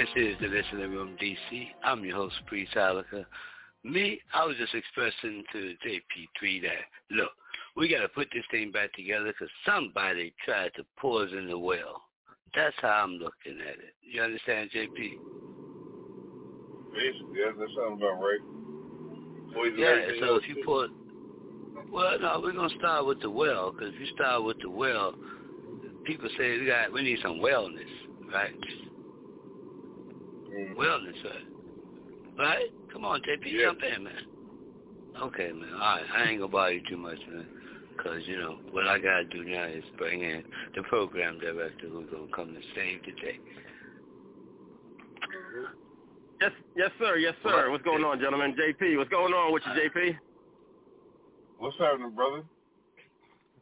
This is the Listening Room DC. I'm your host, Priest Ilika. I was just expressing to JP3 that, look, we got to put this thing back together because somebody tried to pause in the well. That's how I'm looking at it. You understand, JP? Basically, that sounds about right. Yeah, so if you put... Well, no, we're going to start with the well, because if you start with the well, people say we need some wellness, right? Wellness, right? Come on, JP, jump in, man. Okay, man, all right. I ain't going to bother you too much, man, because, you know, what I got to do now is bring in the program director who's going to come to save the day. Yes, sir. What's going on, gentlemen? JP, what's going on with you, JP? What's happening, brother?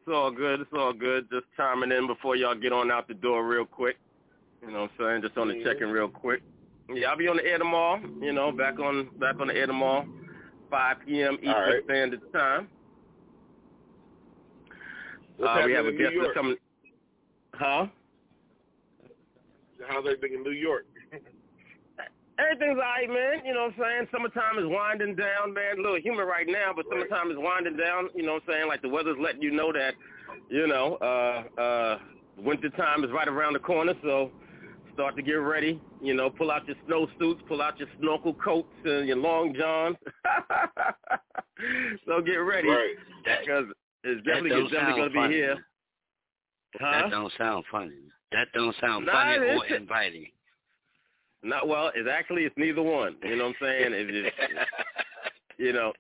It's all good. Just chiming in before y'all get on out the door real quick. You know what I'm saying? Just on the check-in real quick. Yeah, I'll be on the air tomorrow. You know, back on the air tomorrow, 5 p.m. Eastern Standard Time. We have a guest that's coming. Huh? How's everything in New York? Everything's all right, man. You know what I'm saying? Summertime is winding down, man. A little humid right now, but summertime is winding down. You know what I'm saying? Like the weather's letting you know that, you know, wintertime is right around the corner. So start to get ready. You know, pull out your snow suits, pull out your snorkel coats and your long johns. So get ready. Because it's definitely going to be here. Huh? That don't sound funny. That don't sound funny or inviting. Not well. It's neither one. You know what I'm saying? It's just, you know,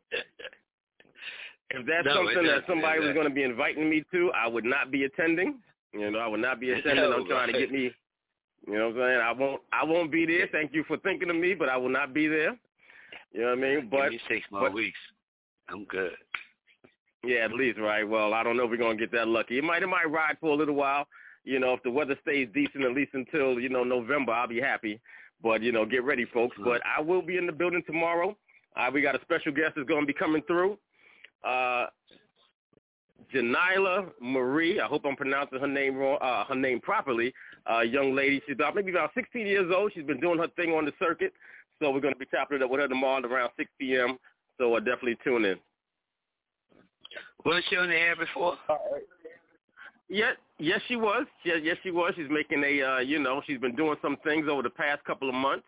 if that's something that somebody was going to be inviting me to, I would not be attending. You know, I would not be attending. I'm trying to get me. You know what I'm saying? I won't be there. Thank you for thinking of me, but I will not be there. You know what I mean? But give me 6 more weeks. I'm good. Yeah, at least right. Well, I don't know if we're gonna get that lucky. It might ride for a little while. You know, if the weather stays decent, at least until November, I'll be happy. But, you know, get ready, folks. But I will be in the building tomorrow. We got a special guest that's going to be coming through. Janila Marie. I hope I'm pronouncing her name wrong, her name properly. Young lady. She's about 16 years old. She's been doing her thing on the circuit. So we're going to be tapping it up with her tomorrow at around 6 p.m. So definitely tune in. Was she on the air before? Yes, she was. Yes, she was. She's making she's been doing some things over the past couple of months,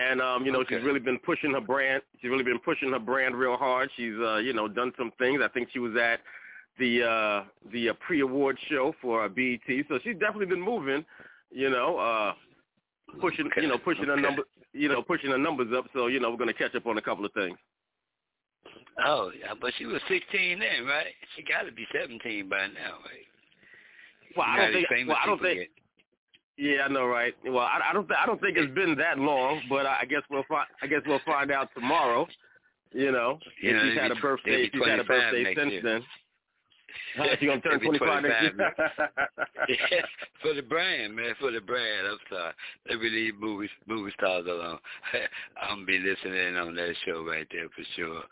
and she's really been pushing her brand. She's really been pushing her brand real hard. She's done some things. I think she was at the pre-award show for BET, so she's definitely been moving. Pushing her numbers up. So we're gonna catch up on a couple of things. Oh yeah, but she was 16 then, right? She got to be 17 by now, right? Well, I don't think. Yeah, I know, right? Well, I don't think it's been that long, but I guess we'll find out tomorrow. You know, if she's had a birthday. She's had a birthday since then. She's gonna turn 25 next year. For the brand, man. For the brand. I'm sorry. Let me leave movie stars alone. I'm gonna be listening on that show right there for sure.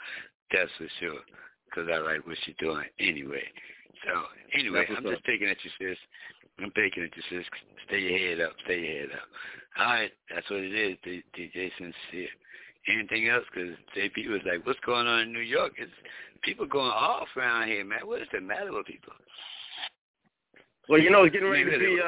That's for sure. Because I like what she's doing anyway. So, anyway, I'm just taking at you, sis. Stay your head up. All right. That's what it is, DJ Sincere. Anything else? Because JP was like, what's going on in New York? It's people going off around here, man. What is the matter with people? Well, it's getting ready to be,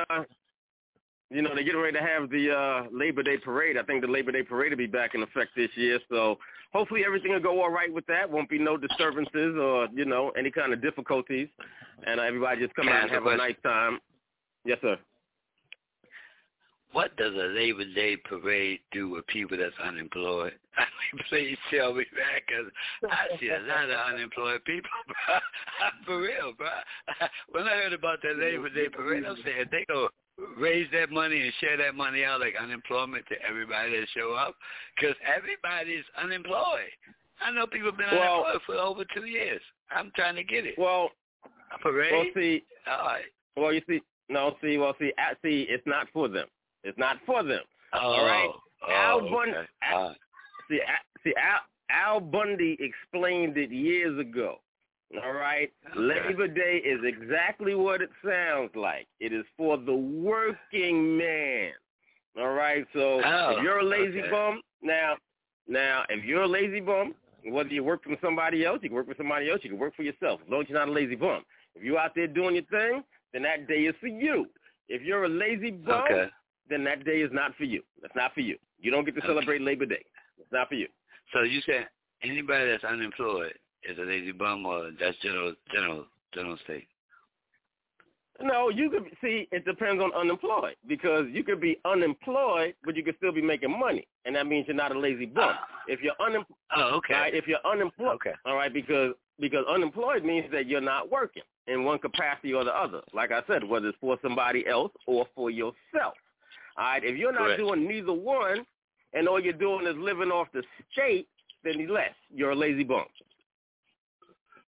they're getting ready to have the Labor Day Parade. I think the Labor Day Parade will be back in effect this year. So hopefully everything will go all right with that. Won't be no disturbances or, any kind of difficulties. And everybody just come out and have a nice time. Yes, sir. What does a Labor Day parade do with people that's unemployed? I mean, please tell me that, because I see a lot of unemployed people, bro. For real, bro. When I heard about that Labor Day parade, I'm saying they go raise that money and share that money out like unemployment to everybody that show up, because everybody's unemployed. I know people have been unemployed for over 2 years. I'm trying to get it. Well, a parade? Well, see. All right. Well, you see. No, see. Well, see. It's not for them. Oh, all right. Oh, Al Bundy. Okay. Al Bundy explained it years ago. All right. Okay. Labor Day is exactly what it sounds like. It is for the working man. All right, so if you're a lazy bum, now if you're a lazy bum, whether you work for somebody else, you can work for somebody else, you can work for yourself, as long as you're not a lazy bum. If you're out there doing your thing, then that day is for you. If you're a lazy bum, then that day is not for you. That's not for you. You don't get to celebrate Labor Day. It's not for you. So you said anybody that's unemployed is a lazy bum, or that's general state? No, you could see. It depends on unemployed, because you could be unemployed, but you could still be making money, and that means you're not a lazy bum. If you're unemployed, if you're unemployed, all right, because unemployed means that you're not working in one capacity or the other. Like I said, whether it's for somebody else or for yourself. All right, if you're not doing neither one, and all you're doing is living off the state, then you're a lazy bum.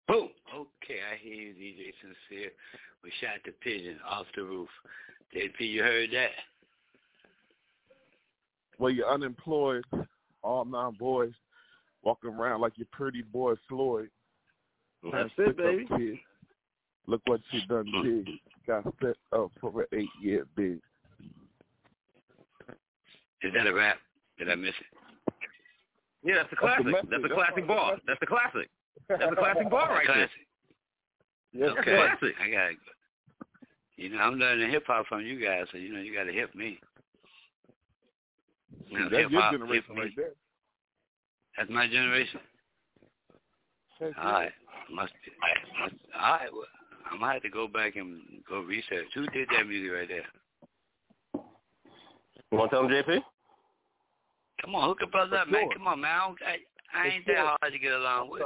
Boom. Okay, I hear you, DJ Sincere. We shot the pigeon off the roof. JP, you heard that? Well, you're unemployed, all nine boys, walking around like your pretty boy Floyd. That's it, baby. Kids. Look what you done, big. Got set up for an 8-year big. Is that a rap? Did I miss it? Yeah, that's a classic. That's a classic bar. That's the classic. That's a classic bar right there. Yes. Okay, I got it. You know, I'm learning hip-hop from you guys, so, you know, you got to hip me. You know, that's your generation right there. That's my generation? All right. Must be. All right. Well, I'm going to have to go back and go research. Who did that music right there? You want to tell them, JP? Come on, hook a brother up, man. Come on, man. I ain't that hard to get along with.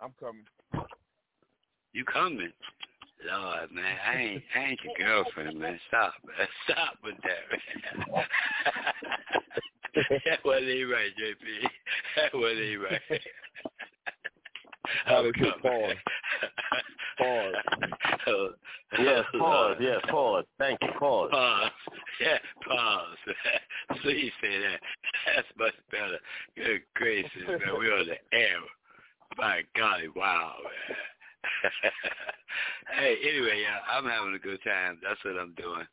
I'm coming. You coming? Lord, man, I ain't your girlfriend, man. Stop, man. Stop with that, man. That wasn't right, JP. That wasn't right. I'm coming. Pause. Yes, pause. Yes, pause. Thank you. Pause. Pause. Yeah, pause. Please say that. That's much better. Good gracious, man. We're on the air. My golly, wow, man. Hey, anyway, I'm having a good time. That's what I'm doing.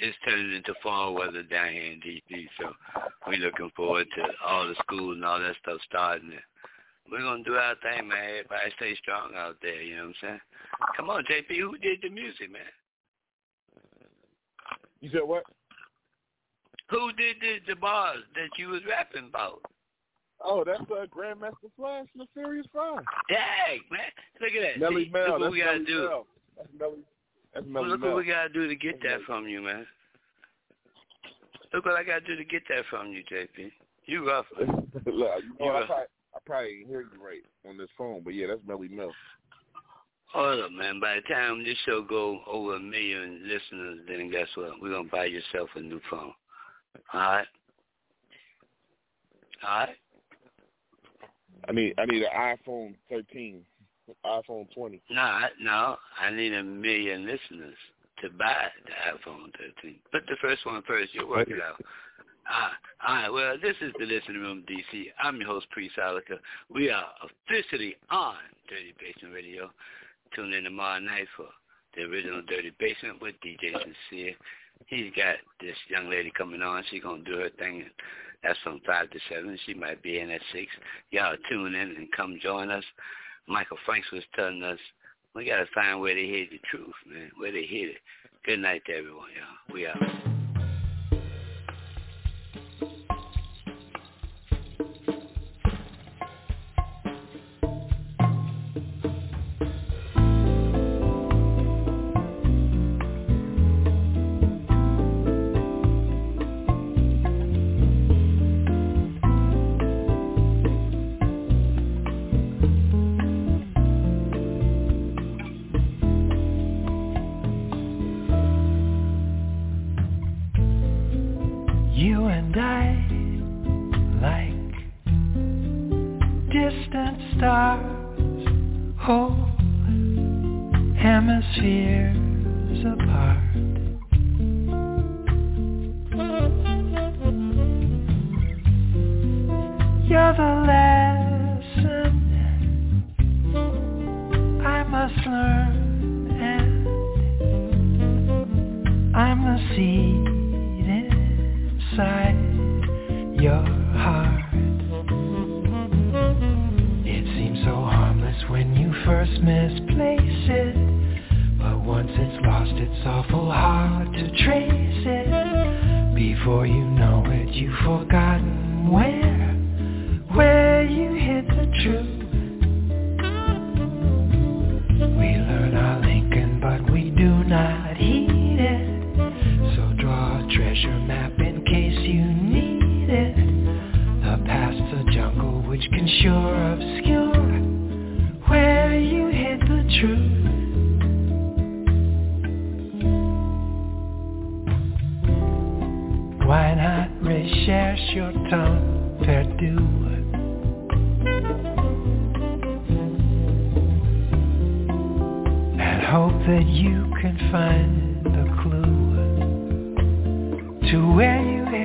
It's turning into fall weather down here in D.C., so we're looking forward to all the school and all that stuff starting. We're going to do our thing, man. Everybody stay strong out there, you know what I'm saying? Come on, JP, who did the music, man? You said what? Who did the bars that you was rapping about? Oh, that's Grandmaster Flash and the Furious Five. Dang, man. Look at that. Nelly Mel. Look what we got to do. That's Nelly Look what we got to do to get that from you, man. Look what I got to do to get that from you, JP. You rough. I probably ain't hear you right on this phone, but yeah, that's Nelly Mel. Hold up, man. By the time this show go over 1 million listeners, then guess what? We're going to buy yourself a new phone. All right? All right? I need an iPhone 13, iPhone 20. No, I need 1 million listeners to buy the iPhone 13. But the first one first, you'll work it out. All right, well, this is the Listening Room DC. I'm your host, Priest Ilika. We are officially on Dirty Basement Radio. Tune in tomorrow night for the original Dirty Basement with DJ Sincere. He's got this young lady coming on. She's going to do her thing. That's from 5 to 7. She might be in at 6. Y'all tune in and come join us. Michael Franks was telling us, we got to find where they hear the truth, man, where they hear it. Good night to everyone, y'all. We out. I'm a seed first misplace it, but once it's lost, it's awful hard to trace it. Before you know it, you've forgotten where you hid the truth. We learn our Lincoln, but we do not heed it, so draw a treasure map in case you need it. The past's a jungle which can sure obscure where you hid the truth. Why not recherche your temps perdu, and hope that you can find the clue to where you hid the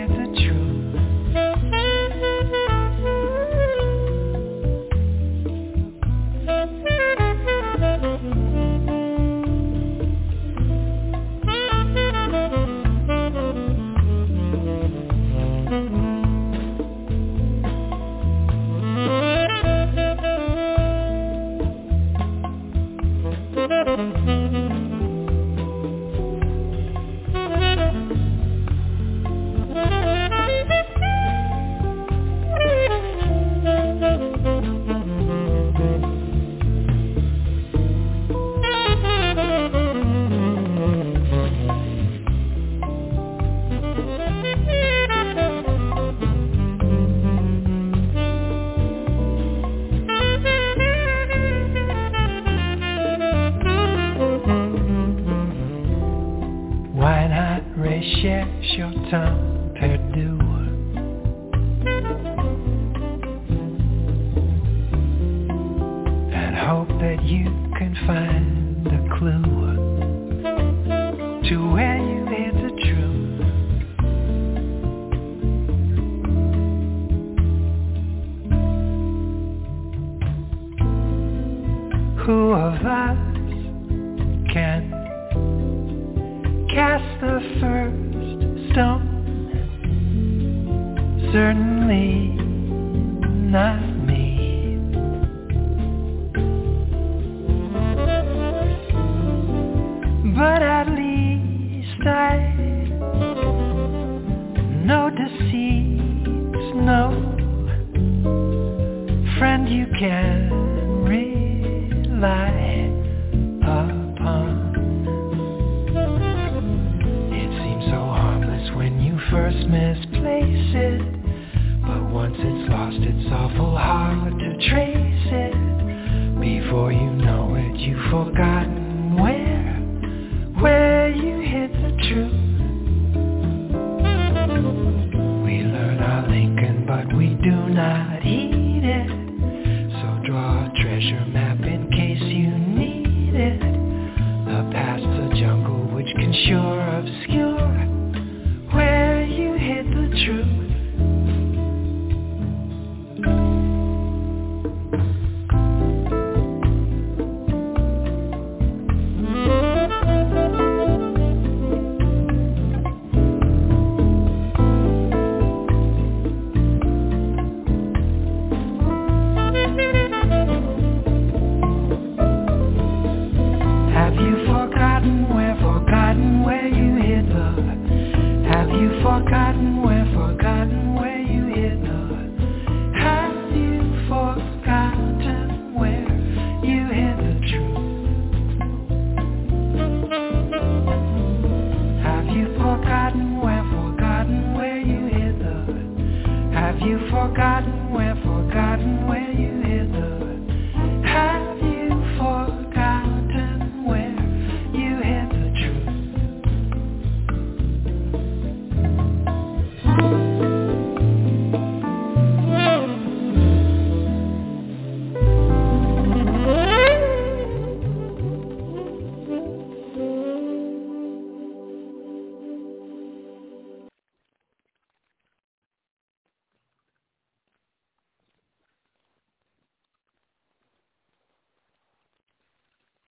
forgotten where you